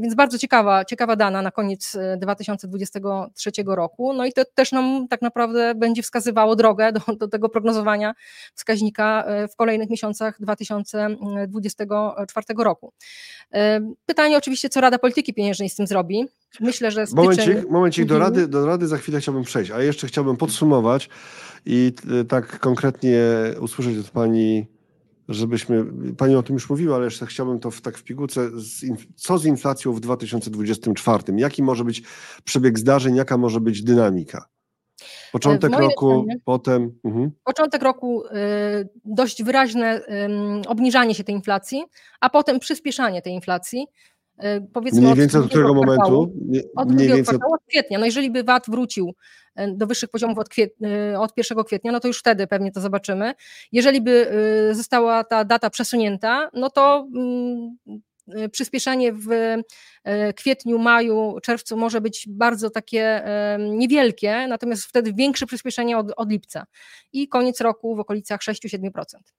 więc bardzo ciekawa, ciekawa dana na koniec dwa tysiące dwudziestego trzeciego roku, no i to też nam tak naprawdę będzie wskazywało drogę do, do tego prognozowania wskaźnika w kolejnych miesiącach dwa tysiące dwudziestego czwartego roku. Pytanie oczywiście, co Rada Polityki Pieniężnej z tym zrobi. Myślę, że momencik, momencik do, rady, do Rady za chwilę chciałbym przejść, a jeszcze chciałbym podsumować i tak konkretnie usłyszeć od Pani, żebyśmy, Pani o tym już mówiła, ale jeszcze chciałbym to w, tak w pigułce, co z inflacją w dwa tysiące dwudziestym czwartym? Jaki może być przebieg zdarzeń, jaka może być dynamika? Początek roku, zdanie, potem... Uh-huh. Początek roku y, dość wyraźne y, obniżanie się tej inflacji, a potem przyspieszanie tej inflacji. Mniej więcej od którego momentu? Kwartału, nie, od drugiego więcej... kwartału, od kwietnia. No jeżeli by VAT wrócił do wyższych poziomów od, kwiet... od pierwszego kwietnia, no to już wtedy pewnie to zobaczymy. Jeżeli by została ta data przesunięta, no to przyspieszenie w kwietniu, maju, czerwcu może być bardzo takie niewielkie, natomiast wtedy większe przyspieszenie od, od lipca i koniec roku w okolicach sześć do siedmiu procent.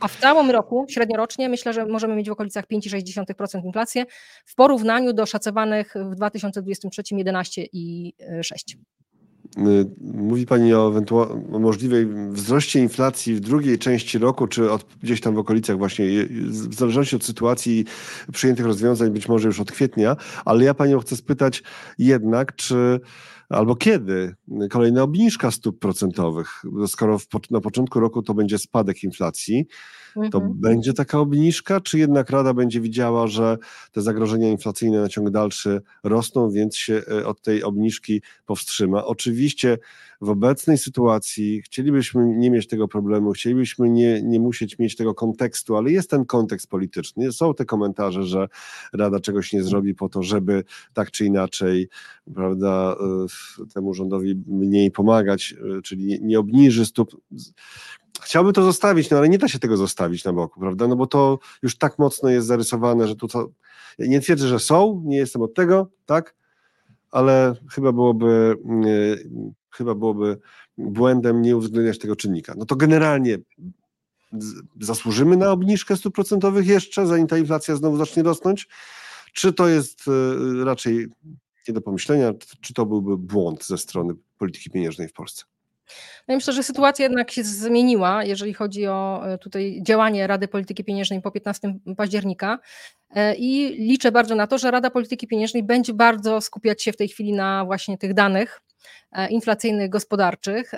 A w całym roku, średniorocznie, myślę, że możemy mieć w okolicach pięć przecinek sześć procent inflację w porównaniu do szacowanych w dwa tysiące dwudziestym trzecim jedenaście przecinek sześć procent. Mówi Pani o, ewentual- o możliwej wzroście inflacji w drugiej części roku, czy od, gdzieś tam w okolicach właśnie, w zależności od sytuacji przyjętych rozwiązań, być może już od kwietnia, ale ja Panią chcę spytać jednak, czy albo kiedy kolejna obniżka stóp procentowych. Skoro w, na początku roku to będzie spadek inflacji, mhm. to będzie taka obniżka, czy jednak Rada będzie widziała, że te zagrożenia inflacyjne na ciąg dalszy rosną, więc się od tej obniżki powstrzyma. Oczywiście w obecnej sytuacji chcielibyśmy nie mieć tego problemu, chcielibyśmy nie, nie musieć mieć tego kontekstu, ale jest ten kontekst polityczny. Są te komentarze, że Rada czegoś nie zrobi po to, żeby tak czy inaczej, prawda, temu rządowi mniej pomagać, czyli nie obniży stóp. Chciałbym to zostawić, no ale nie da się tego zostawić na boku, prawda, no bo to już tak mocno jest zarysowane, że tu co... Ja nie twierdzę, że są, nie jestem od tego, tak, ale chyba byłoby, chyba byłoby błędem nie uwzględniać tego czynnika. No to generalnie zasłużymy na obniżkę stóp procentowych jeszcze, zanim ta inflacja znowu zacznie rosnąć? Czy to jest raczej nie do pomyślenia, czy to byłby błąd ze strony polityki pieniężnej w Polsce? Ja myślę, że sytuacja jednak się zmieniła, jeżeli chodzi o tutaj działanie Rady Polityki Pieniężnej po piętnastego października i liczę bardzo na to, że Rada Polityki Pieniężnej będzie bardzo skupiać się w tej chwili na właśnie tych danych inflacyjnych, gospodarczych.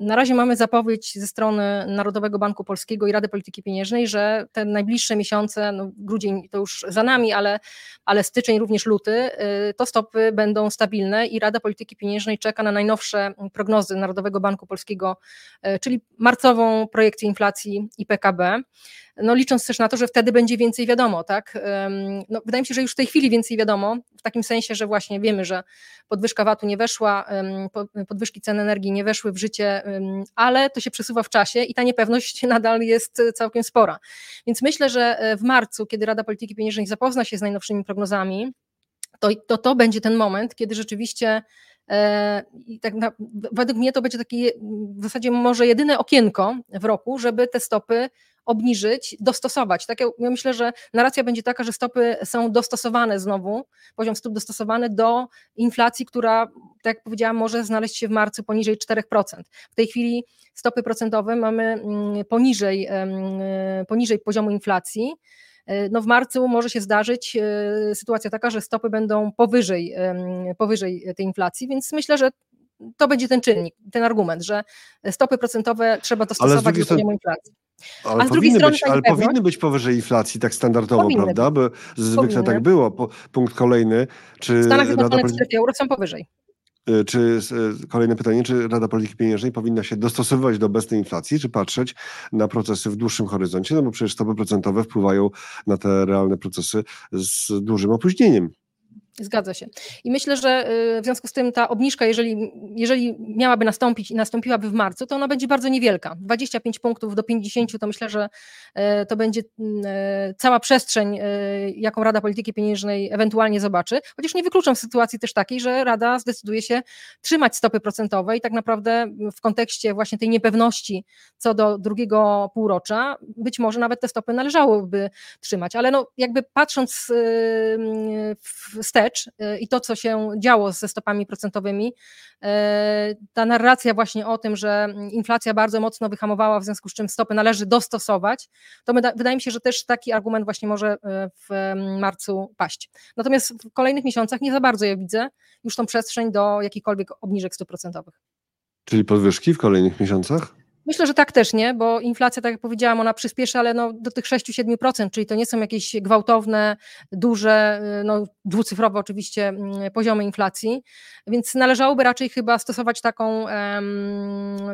Na razie mamy zapowiedź ze strony Narodowego Banku Polskiego i Rady Polityki Pieniężnej, że te najbliższe miesiące, no grudzień to już za nami, ale, ale styczeń, również luty, to stopy będą stabilne i Rada Polityki Pieniężnej czeka na najnowsze prognozy Narodowego Banku Polskiego, czyli marcową projekcję inflacji i P K B. No licząc też na to, że wtedy będzie więcej wiadomo, tak? No, wydaje mi się, że już w tej chwili więcej wiadomo, w takim sensie, że właśnie wiemy, że podwyżka vatu nie weszła, podwyżki cen energii nie weszły w życie, ale to się przesuwa w czasie i ta niepewność nadal jest całkiem spora. Więc myślę, że w marcu, kiedy Rada Polityki Pieniężnej zapozna się z najnowszymi prognozami, to to, to będzie ten moment, kiedy rzeczywiście i tak na, według mnie to będzie takie w zasadzie może jedyne okienko w roku, żeby te stopy obniżyć, dostosować. Tak ja, ja myślę, że narracja będzie taka, że stopy są dostosowane znowu, poziom stóp dostosowany do inflacji, która, tak jak powiedziałam, może znaleźć się w marcu poniżej czterech procent. W tej chwili stopy procentowe mamy poniżej, poniżej poziomu inflacji. No w marcu może się zdarzyć sytuacja taka, że stopy będą powyżej, powyżej tej inflacji, więc myślę, że to będzie ten czynnik, ten argument, że stopy procentowe trzeba dostosować do poziomu inflacji. Ale, powinny być, ale powinny być powyżej inflacji, tak standardowo, powinny, prawda? Bo zwykle powinny. Tak było. Po, punkt kolejny. Czy w Stanach Zjednoczonych w strefie euro są powyżej. Czy kolejne pytanie, czy Rada Polityki Pieniężnej powinna się dostosowywać do obecnej inflacji, czy patrzeć na procesy w dłuższym horyzoncie, no bo przecież stopy procentowe wpływają na te realne procesy z dużym opóźnieniem. Zgadza się. I myślę, że w związku z tym ta obniżka, jeżeli, jeżeli miałaby nastąpić i nastąpiłaby w marcu, to ona będzie bardzo niewielka. dwadzieścia pięć punktów do pięćdziesięciu, to myślę, że to będzie cała przestrzeń, jaką Rada Polityki Pieniężnej ewentualnie zobaczy. Chociaż nie wykluczam sytuacji też takiej, że Rada zdecyduje się trzymać stopy procentowe i tak naprawdę w kontekście właśnie tej niepewności co do drugiego półrocza, być może nawet te stopy należałoby trzymać. Ale no jakby patrząc wstecz, i to, co się działo ze stopami procentowymi, ta narracja właśnie o tym, że inflacja bardzo mocno wyhamowała, w związku z czym stopy należy dostosować, to wydaje mi się, że też taki argument właśnie może w marcu paść. Natomiast w kolejnych miesiącach nie za bardzo ja widzę już tą przestrzeń do jakichkolwiek obniżek stóp procentowych. Czyli podwyżki w kolejnych miesiącach? Myślę, że tak też nie, bo inflacja, tak jak powiedziałam, ona przyspieszy, ale no do tych sześć do siedmiu procent, czyli to nie są jakieś gwałtowne, duże, no dwucyfrowe oczywiście poziomy inflacji, więc należałoby raczej chyba stosować taką, um,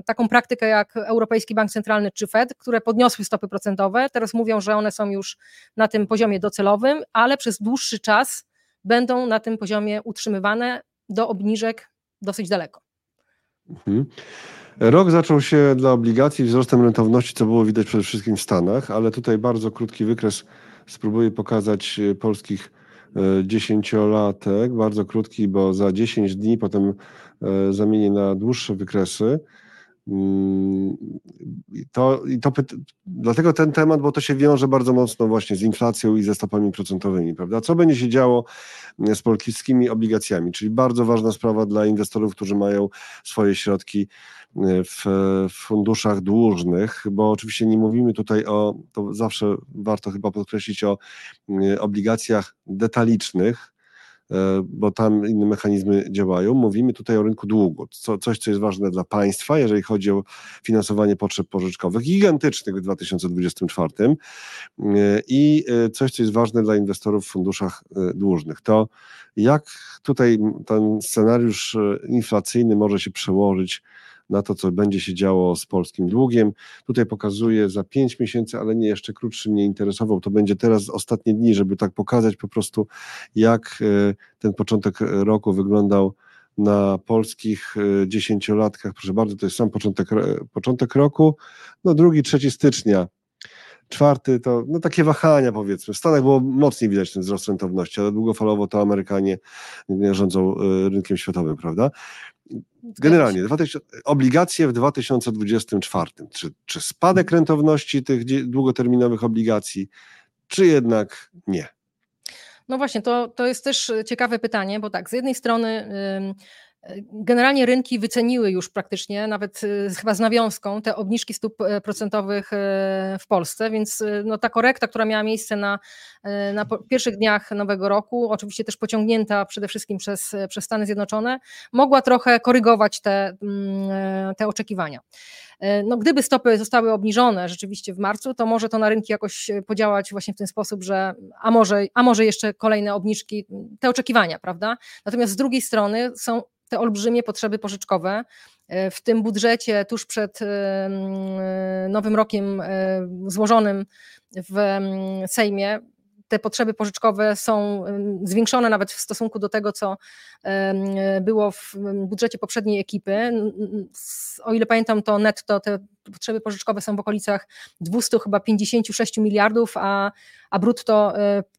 taką praktykę jak Europejski Bank Centralny czy F E D, które podniosły stopy procentowe, teraz mówią, że one są już na tym poziomie docelowym, ale przez dłuższy czas będą na tym poziomie utrzymywane do obniżek dosyć daleko. Mhm. Rok zaczął się dla obligacji wzrostem rentowności, co było widać przede wszystkim w Stanach, ale tutaj bardzo krótki wykres spróbuję pokazać polskich dziesięciolatek, bardzo krótki, bo za dziesięć dni potem zamienię na dłuższe wykresy. To, i to pyta, dlatego ten temat, bo to się wiąże bardzo mocno właśnie z inflacją i ze stopami procentowymi, prawda? Co będzie się działo z polskimi obligacjami, czyli bardzo ważna sprawa dla inwestorów, którzy mają swoje środki w funduszach dłużnych, bo oczywiście nie mówimy tutaj o, to zawsze warto chyba podkreślić, o obligacjach detalicznych, bo tam inne mechanizmy działają. Mówimy tutaj o rynku długu, co, coś, co jest ważne dla państwa, jeżeli chodzi o finansowanie potrzeb pożyczkowych, gigantycznych w dwa tysiące dwudziestym czwartym i coś, co jest ważne dla inwestorów w funduszach dłużnych. To jak tutaj ten scenariusz inflacyjny może się przełożyć na to, co będzie się działo z polskim długiem. Tutaj pokazuję za pięć miesięcy, ale nie, jeszcze krótszy mnie interesował. To będzie teraz ostatnie dni, żeby tak pokazać po prostu, jak ten początek roku wyglądał na polskich dziesięciolatkach. Proszę bardzo, to jest sam początek, początek roku. No drugi, trzeci stycznia. Czwarty to no takie wahania, powiedzmy. W Stanach było mocniej widać ten wzrost rentowności, ale długofalowo to Amerykanie rządzą rynkiem światowym, prawda? Generalnie obligacje w dwa tysiące dwudziestym czwartym. Czy, czy spadek rentowności tych długoterminowych obligacji, czy jednak nie? No właśnie, to, to jest też ciekawe pytanie, bo tak, z jednej strony Yy... generalnie rynki wyceniły już praktycznie, nawet chyba z nawiązką, te obniżki stóp procentowych w Polsce, więc no ta korekta, która miała miejsce na, na pierwszych dniach nowego roku, oczywiście też pociągnięta przede wszystkim przez, przez Stany Zjednoczone, mogła trochę korygować te, te oczekiwania. No gdyby stopy zostały obniżone rzeczywiście w marcu, to może to na rynki jakoś podziałać właśnie w ten sposób, że a może, a może jeszcze kolejne obniżki, te oczekiwania, prawda? Natomiast z drugiej strony są te olbrzymie potrzeby pożyczkowe. W tym budżecie tuż przed Nowym Rokiem złożonym w Sejmie te potrzeby pożyczkowe są zwiększone nawet w stosunku do tego, co było w budżecie poprzedniej ekipy. O ile pamiętam, to netto te potrzeby pożyczkowe są w okolicach dwieście pięćdziesiąt sześć miliardów, a, a brutto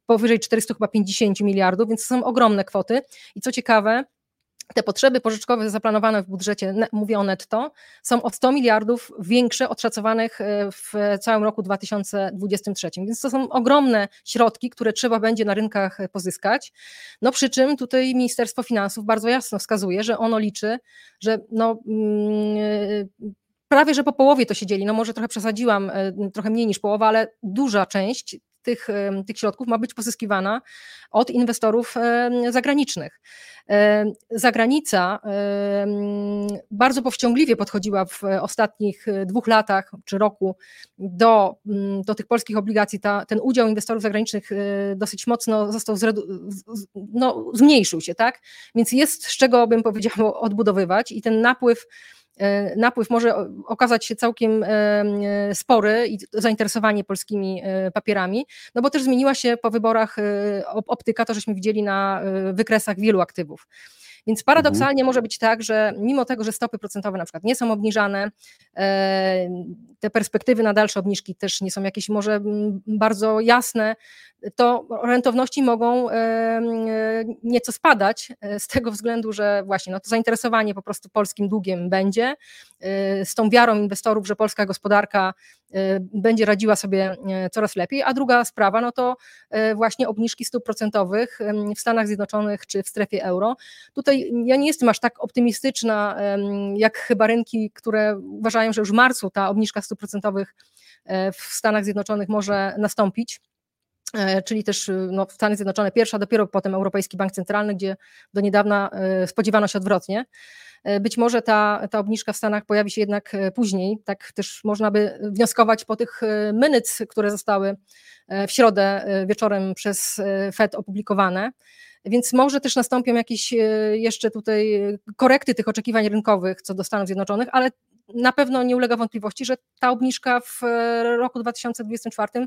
powyżej czterysta pięćdziesiąt miliardów, więc to są ogromne kwoty. I co ciekawe, te potrzeby pożyczkowe zaplanowane w budżecie, mówię o netto, są o sto miliardów większe od szacowanych w całym roku dwa tysiące dwudziestym trzecim. Więc to są ogromne środki, które trzeba będzie na rynkach pozyskać. No przy czym tutaj Ministerstwo Finansów bardzo jasno wskazuje, że ono liczy, że no Yy, prawie że po połowie to się dzieli, no może trochę przesadziłam, trochę mniej niż połowa, ale duża część tych, tych środków ma być pozyskiwana od inwestorów zagranicznych. Zagranica bardzo powściągliwie podchodziła w ostatnich dwóch latach czy roku do, do tych polskich obligacji. Ta, ten udział inwestorów zagranicznych dosyć mocno został zredu- no, zmniejszył się, tak? Więc jest z czego, bym powiedziała, odbudowywać i ten napływ Napływ może okazać się całkiem spory i zainteresowanie polskimi papierami, no bo też zmieniła się po wyborach optyka, to żeśmy widzieli na wykresach wielu aktywów. Więc paradoksalnie może być tak, że mimo tego, że stopy procentowe na przykład nie są obniżane, te perspektywy na dalsze obniżki też nie są jakieś może bardzo jasne, to rentowności mogą nieco spadać z tego względu, że właśnie no to zainteresowanie po prostu polskim długiem będzie, z tą wiarą inwestorów, że polska gospodarka będzie radziła sobie coraz lepiej, a druga sprawa no to właśnie obniżki stóp procentowych w Stanach Zjednoczonych czy w strefie euro. Tutaj ja nie jestem aż tak optymistyczna jak chyba rynki, które uważają, że już w marcu ta obniżka stóp procentowych w Stanach Zjednoczonych może nastąpić. Czyli też no, Stany Zjednoczone pierwsza, dopiero potem Europejski Bank Centralny, gdzie do niedawna spodziewano się odwrotnie. Być może ta, ta obniżka w Stanach pojawi się jednak później, tak też można by wnioskować po tych minutes, które zostały w środę wieczorem przez Fed opublikowane. Więc może też nastąpią jakieś jeszcze tutaj korekty tych oczekiwań rynkowych co do Stanów Zjednoczonych, ale na pewno nie ulega wątpliwości, że ta obniżka w roku dwa tysiące dwudziestym czwartym,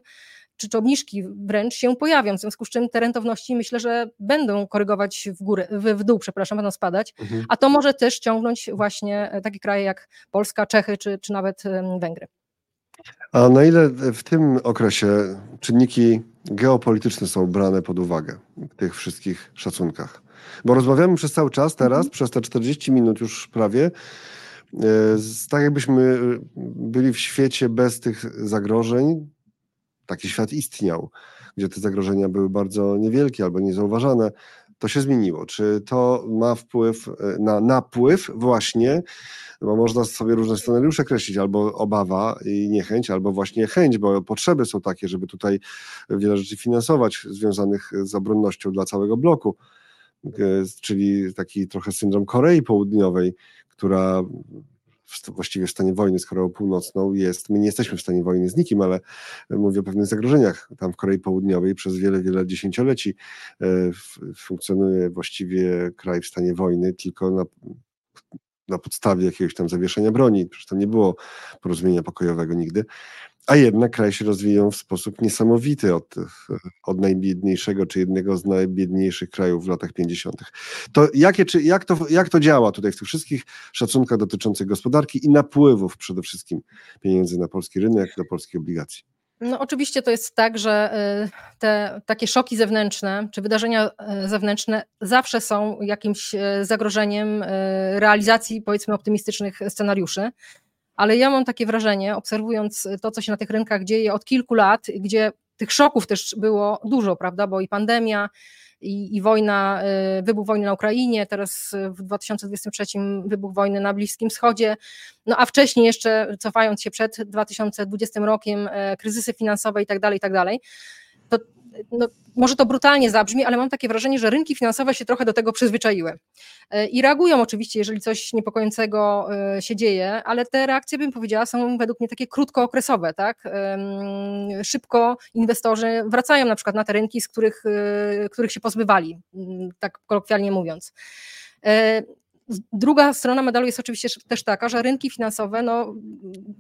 czy, czy obniżki wręcz się pojawią, w związku z czym te rentowności myślę, że będą korygować w górę, w, w dół, przepraszam, będą spadać, mhm. a to może też ciągnąć właśnie takie kraje jak Polska, Czechy czy, czy nawet Węgry. A na ile w tym okresie czynniki geopolityczne są brane pod uwagę w tych wszystkich szacunkach? Bo rozmawiamy przez cały czas teraz, mm-hmm. przez te czterdzieści minut już prawie, z, tak jakbyśmy byli w świecie bez tych zagrożeń. Taki świat istniał, gdzie te zagrożenia były bardzo niewielkie albo niezauważane. To się zmieniło. Czy to ma wpływ na napływ właśnie, bo można sobie różne scenariusze kreślić, albo obawa i niechęć, albo właśnie chęć, bo potrzeby są takie, żeby tutaj wiele rzeczy finansować związanych z obronnością dla całego bloku. czyli taki trochę syndrom Korei Południowej, która właściwie w stanie wojny z Koreą Północną jest. My nie jesteśmy w stanie wojny z nikim, ale mówię o pewnych zagrożeniach. Tam w Korei Południowej przez wiele, wiele dziesięcioleci funkcjonuje właściwie kraj w stanie wojny, tylko na, na podstawie jakiegoś tam zawieszenia broni. Przecież tam nie było porozumienia pokojowego nigdy. A jednak kraj się rozwijał w sposób niesamowity od, od najbiedniejszego czy jednego z najbiedniejszych krajów w latach pięćdziesiątych. To jakie, czy, jak, to, jak to działa tutaj w tych wszystkich szacunkach dotyczących gospodarki i napływów przede wszystkim pieniędzy na polski rynek, do polskich obligacji? No oczywiście to jest tak, że te takie szoki zewnętrzne czy wydarzenia zewnętrzne zawsze są jakimś zagrożeniem realizacji, powiedzmy, optymistycznych scenariuszy. Ale ja mam takie wrażenie, obserwując to, co się na tych rynkach dzieje od kilku lat, gdzie tych szoków też było dużo, prawda, bo i pandemia, i, i wojna, wybuch wojny na Ukrainie, teraz w dwa tysiące dwudziestym trzecim wybuch wojny na Bliskim Wschodzie, no a wcześniej jeszcze, cofając się przed dwa tysiące dwudziestym rokiem, kryzysy finansowe i tak dalej, i tak dalej. To no, może to brutalnie zabrzmi, ale mam takie wrażenie, że rynki finansowe się trochę do tego przyzwyczaiły i reagują oczywiście, jeżeli coś niepokojącego się dzieje, ale te reakcje, bym powiedziała, są według mnie takie krótkookresowe, tak? Szybko inwestorzy wracają na przykład na te rynki, z których, których się pozbywali, tak kolokwialnie mówiąc. Druga strona medalu jest oczywiście też taka, że rynki finansowe no,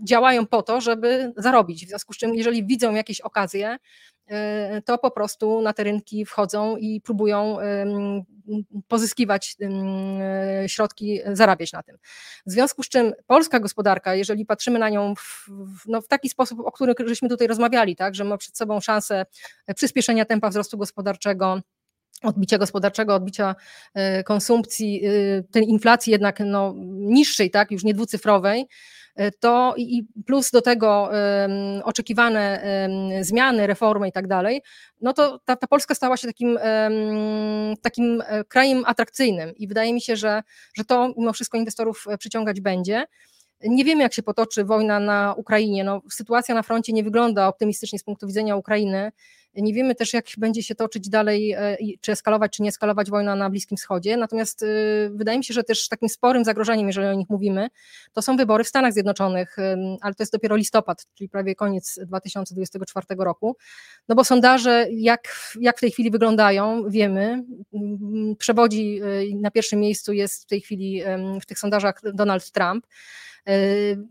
działają po to, żeby zarobić, w związku z czym jeżeli widzą jakieś okazje, to po prostu na te rynki wchodzą i próbują pozyskiwać środki, zarabiać na tym. W związku z czym polska gospodarka, jeżeli patrzymy na nią w, no w taki sposób, o którym żeśmy tutaj rozmawiali, tak, że ma przed sobą szansę przyspieszenia tempa wzrostu gospodarczego, odbicia gospodarczego, odbicia konsumpcji, tej inflacji jednak no, niższej, tak, już nie dwucyfrowej, to i plus do tego oczekiwane zmiany, reformy i tak dalej, no to ta, ta Polska stała się takim, takim krajem atrakcyjnym i wydaje mi się, że, że to mimo wszystko inwestorów przyciągać będzie. Nie wiemy, jak się potoczy wojna na Ukrainie, no, sytuacja na froncie nie wygląda optymistycznie z punktu widzenia Ukrainy, nie wiemy też, jak będzie się toczyć dalej, czy eskalować, czy nie eskalować wojna na Bliskim Wschodzie, natomiast wydaje mi się, że też takim sporym zagrożeniem, jeżeli o nich mówimy, to są wybory w Stanach Zjednoczonych, ale to jest dopiero listopad, czyli prawie koniec dwa tysiące dwudziestego czwartego roku, no bo sondaże, jak, jak w tej chwili wyglądają, wiemy, przewodzi, na pierwszym miejscu jest w tej chwili w tych sondażach Donald Trump.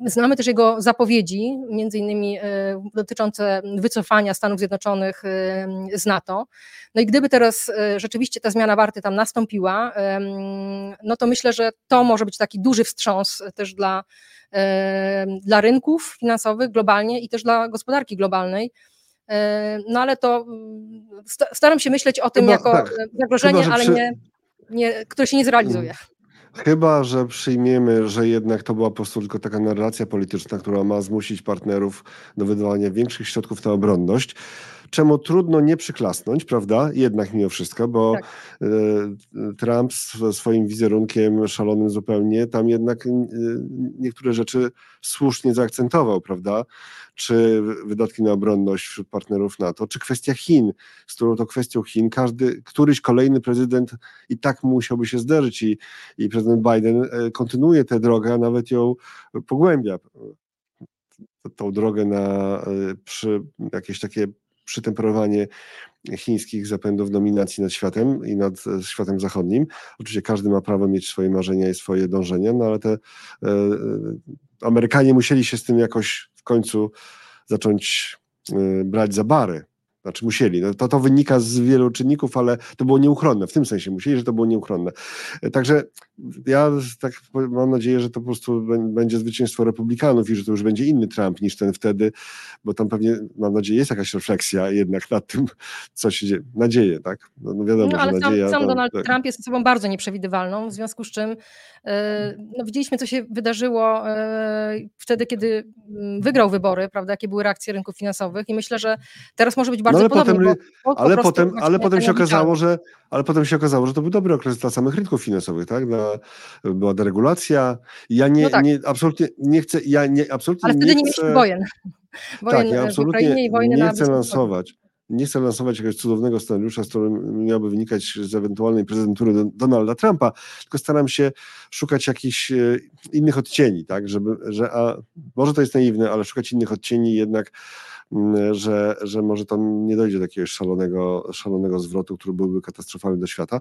Znamy też jego zapowiedzi, między innymi dotyczące wycofania Stanów Zjednoczonych z NATO. No i gdyby teraz rzeczywiście ta zmiana warty tam nastąpiła, no to myślę, że to może być taki duży wstrząs też dla, dla rynków finansowych globalnie i też dla gospodarki globalnej. No ale to staram się myśleć o tym chyba, jako tak, zagrożenie, chyba, ale przy... nie, nie, które się nie zrealizuje. Chyba że przyjmiemy, że jednak to była po prostu tylko taka narracja polityczna, która ma zmusić partnerów do wydawania większych środków na obronność, czemu trudno nie przyklasnąć, prawda? Jednak mimo wszystko, bo tak. Trump swoim wizerunkiem szalonym zupełnie tam jednak niektóre rzeczy słusznie zaakcentował, prawda? Czy wydatki na obronność wśród partnerów NATO, czy kwestia Chin, z którą to kwestią Chin każdy, któryś kolejny prezydent i tak musiałby się zderzyć i, i prezydent Biden kontynuuje tę drogę, a nawet ją pogłębia. Tą drogę na przy jakieś takie przytemperowanie chińskich zapędów dominacji nad światem i nad światem zachodnim. Oczywiście każdy ma prawo mieć swoje marzenia i swoje dążenia, no ale te y, Amerykanie musieli się z tym jakoś w końcu zacząć y, brać za bary. Znaczy musieli. No to, to wynika z wielu czynników, ale to było nieuchronne. W tym sensie musieli, że to było nieuchronne. Także ja tak mam nadzieję, że to po prostu będzie zwycięstwo republikanów i że to już będzie inny Trump niż ten wtedy, bo tam pewnie, mam nadzieję, jest jakaś refleksja jednak nad tym, co się dzieje. Nadzieje, tak? No wiadomo, no, ale że nadzieja, sam, sam Donald tak. Trump jest osobą bardzo nieprzewidywalną, w związku z czym yy, no, widzieliśmy, co się wydarzyło yy, wtedy, kiedy wygrał wybory, prawda? Jakie były reakcje rynków finansowych i myślę, że teraz może być bardzo No ale, podobnie, potem, bo, bo ale, potem, ale potem się okazało, że ale potem się okazało, że to był dobry okres dla samych rynków finansowych, tak? Dla, była deregulacja. Ja nie, no tak. nie absolutnie nie chcę. Ja nie absolutnie. Ale wtedy nie, nie mieliśmy wojen. wojen tak, ja absolutnie w Ukrainie i wojny nie chcę lansować. Nie chcę lansować jakiegoś cudownego scenariusza, z którym miałby wynikać z ewentualnej prezydentury Donalda Trumpa, tylko staram się szukać jakichś innych odcieni, tak, żeby, że a, może to jest naiwne, ale szukać innych odcieni jednak, że, że może tam nie dojdzie do jakiegoś szalonego, szalonego zwrotu, który byłby katastrofalny dla świata.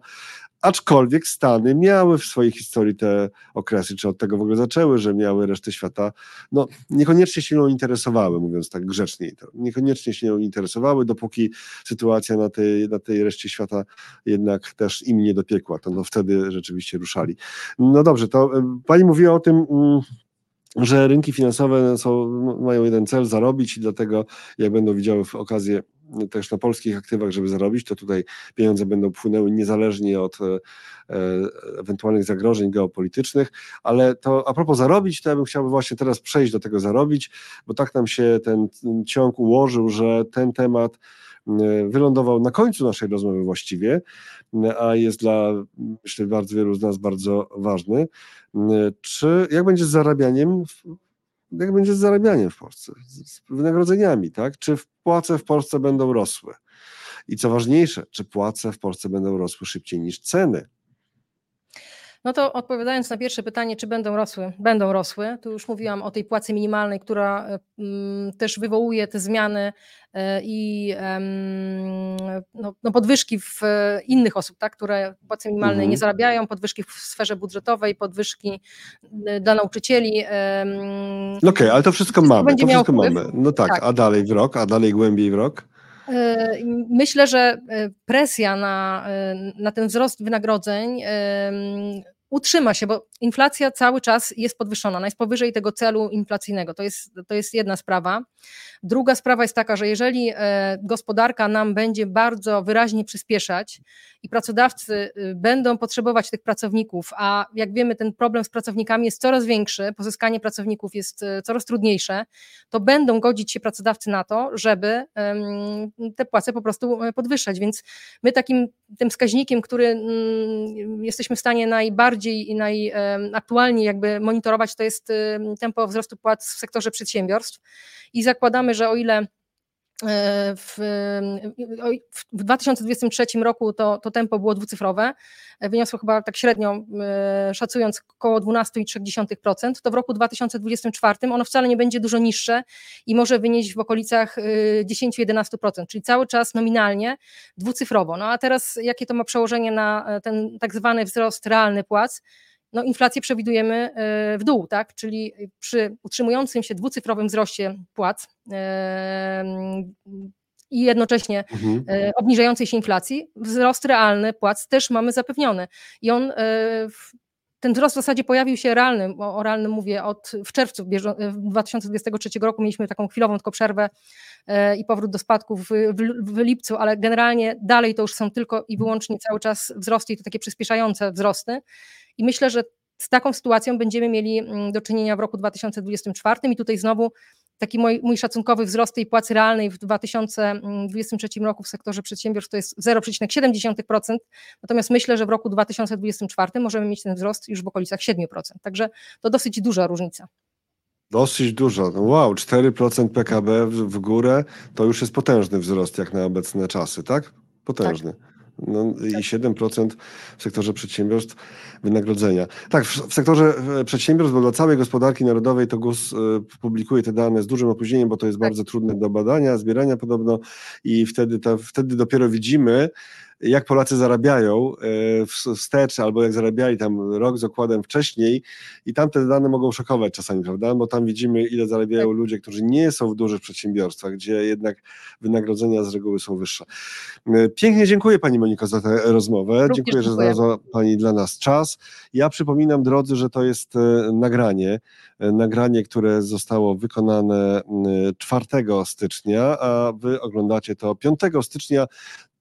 Aczkolwiek Stany miały w swojej historii te okresy, czy od tego w ogóle zaczęły, że miały resztę świata, no niekoniecznie się nią interesowały, mówiąc tak grzecznie, to niekoniecznie się nią interesowały, dopóki sytuacja na tej, na tej reszcie świata jednak też im nie dopiekła, to no wtedy rzeczywiście ruszali. No dobrze, to pani mówiła o tym, że rynki finansowe są, mają jeden cel, zarobić, i dlatego jak będą widziały okazję też na polskich aktywach, żeby zarobić, to tutaj pieniądze będą płynęły niezależnie od e, ewentualnych zagrożeń geopolitycznych, ale to a propos zarobić, to ja bym chciał właśnie teraz przejść do tego zarobić, bo tak nam się ten ciąg ułożył, że ten temat wylądował na końcu naszej rozmowy właściwie, a jest dla, myślę, bardzo wielu z nas bardzo ważny. Czy jak będzie z zarabianiem, jak będzie z zarabianiem w Polsce, z wynagrodzeniami, tak? Czy płace w Polsce będą rosły? I co ważniejsze, czy płace w Polsce będą rosły szybciej niż ceny? No to odpowiadając na pierwsze pytanie, czy będą rosły? Będą rosły. Tu już mówiłam o tej płacy minimalnej, która mm, też wywołuje te zmiany i no, no podwyżki w innych osób, tak, które płacy minimalnej mhm. nie zarabiają, podwyżki w sferze budżetowej, podwyżki dla nauczycieli. Okej, okay, ale to wszystko mamy, to wszystko mamy. No tak, tak, a dalej w rok, a dalej głębiej w rok? Myślę, że presja na, na ten wzrost wynagrodzeń utrzyma się, bo inflacja cały czas jest podwyższona, ona jest powyżej tego celu inflacyjnego, to jest, to jest jedna sprawa. Druga sprawa jest taka, że jeżeli gospodarka nam będzie bardzo wyraźnie przyspieszać i pracodawcy będą potrzebować tych pracowników, a jak wiemy, ten problem z pracownikami jest coraz większy, pozyskanie pracowników jest coraz trudniejsze, to będą godzić się pracodawcy na to, żeby te płace po prostu podwyższać, więc my takim tym wskaźnikiem, który jesteśmy w stanie najbardziej i najaktualniej jakby monitorować, to jest tempo wzrostu płac w sektorze przedsiębiorstw i zakładamy, że o ile w, w dwa tysiące dwudziestym trzecim roku to, to tempo było dwucyfrowe, wyniosło chyba tak średnio szacując około dwanaście przecinek trzy procent, to w roku dwa tysiące dwudziestym czwartym ono wcale nie będzie dużo niższe i może wynieść w okolicach dziesięć do jedenastu procent, czyli cały czas nominalnie dwucyfrowo. No a teraz jakie to ma przełożenie na ten tak zwany wzrost realny płac? No inflację przewidujemy w dół, tak? Czyli przy utrzymującym się dwucyfrowym wzroście płac i jednocześnie mhm. obniżającej się inflacji, wzrost realny płac też mamy zapewniony. I on, ten wzrost w zasadzie pojawił się realny, o realnym mówię, od w czerwcu dwa tysiące dwudziestego trzeciego roku mieliśmy taką chwilową tylko przerwę i powrót do spadków w, w lipcu, ale generalnie dalej to już są tylko i wyłącznie cały czas wzrosty i to takie przyspieszające wzrosty. I myślę, że z taką sytuacją będziemy mieli do czynienia w roku dwa tysiące dwudziestym czwartym i tutaj znowu taki mój, mój szacunkowy wzrost tej płacy realnej w dwa tysiące dwudziestym trzecim roku w sektorze przedsiębiorstw to jest zero przecinek siedem procent, natomiast myślę, że w roku dwa tysiące dwudziestym czwartym możemy mieć ten wzrost już w okolicach siedem procent, także to dosyć duża różnica. Dosyć dużo, no wow, cztery procent P K B w, w górę to już jest potężny wzrost jak na obecne czasy, tak? Potężny. Tak. No i siedem procent w sektorze przedsiębiorstw wynagrodzenia. Tak, w sektorze przedsiębiorstw, bo dla całej gospodarki narodowej to G U S publikuje te dane z dużym opóźnieniem, bo to jest bardzo trudne do badania, zbierania podobno i wtedy, to, wtedy dopiero widzimy, jak Polacy zarabiają wstecz, albo jak zarabiali tam rok z okładem wcześniej i tamte dane mogą szokować czasami, prawda? Bo tam widzimy, ile zarabiają ludzie, którzy nie są w dużych przedsiębiorstwach, gdzie jednak wynagrodzenia z reguły są wyższe. Pięknie dziękuję pani Moniko za tę rozmowę. Również dziękuję, że znalazła pani dla nas czas. Ja przypominam, drodzy, że to jest nagranie, nagranie, które zostało wykonane czwartego stycznia, a wy oglądacie to piątego stycznia,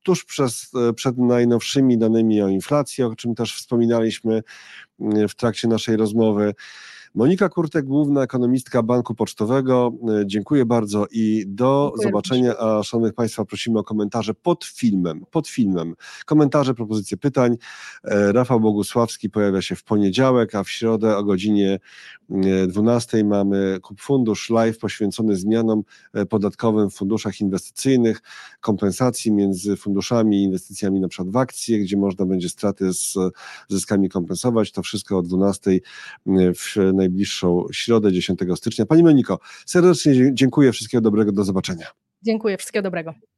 tuż przez, przed najnowszymi danymi o inflacji, o czym też wspominaliśmy w trakcie naszej rozmowy. Monika Kurtek, główna ekonomistka Banku Pocztowego. Dziękuję bardzo i do Dziękuję zobaczenia. Proszę. A szanownych Państwa prosimy o komentarze pod filmem. Pod filmem. Komentarze, propozycje pytań. Rafał Bogusławski pojawia się w poniedziałek, a w środę o godzinie dwunastej mamy Fundusz Live poświęcony zmianom podatkowym w funduszach inwestycyjnych, kompensacji między funduszami i inwestycjami na przykład w akcje, gdzie można będzie straty z zyskami kompensować. To wszystko o dwunastej w najbliższą środę, dziesiątego stycznia. Pani Moniko, serdecznie dziękuję, wszystkiego dobrego, do zobaczenia. Dziękuję, wszystkiego dobrego.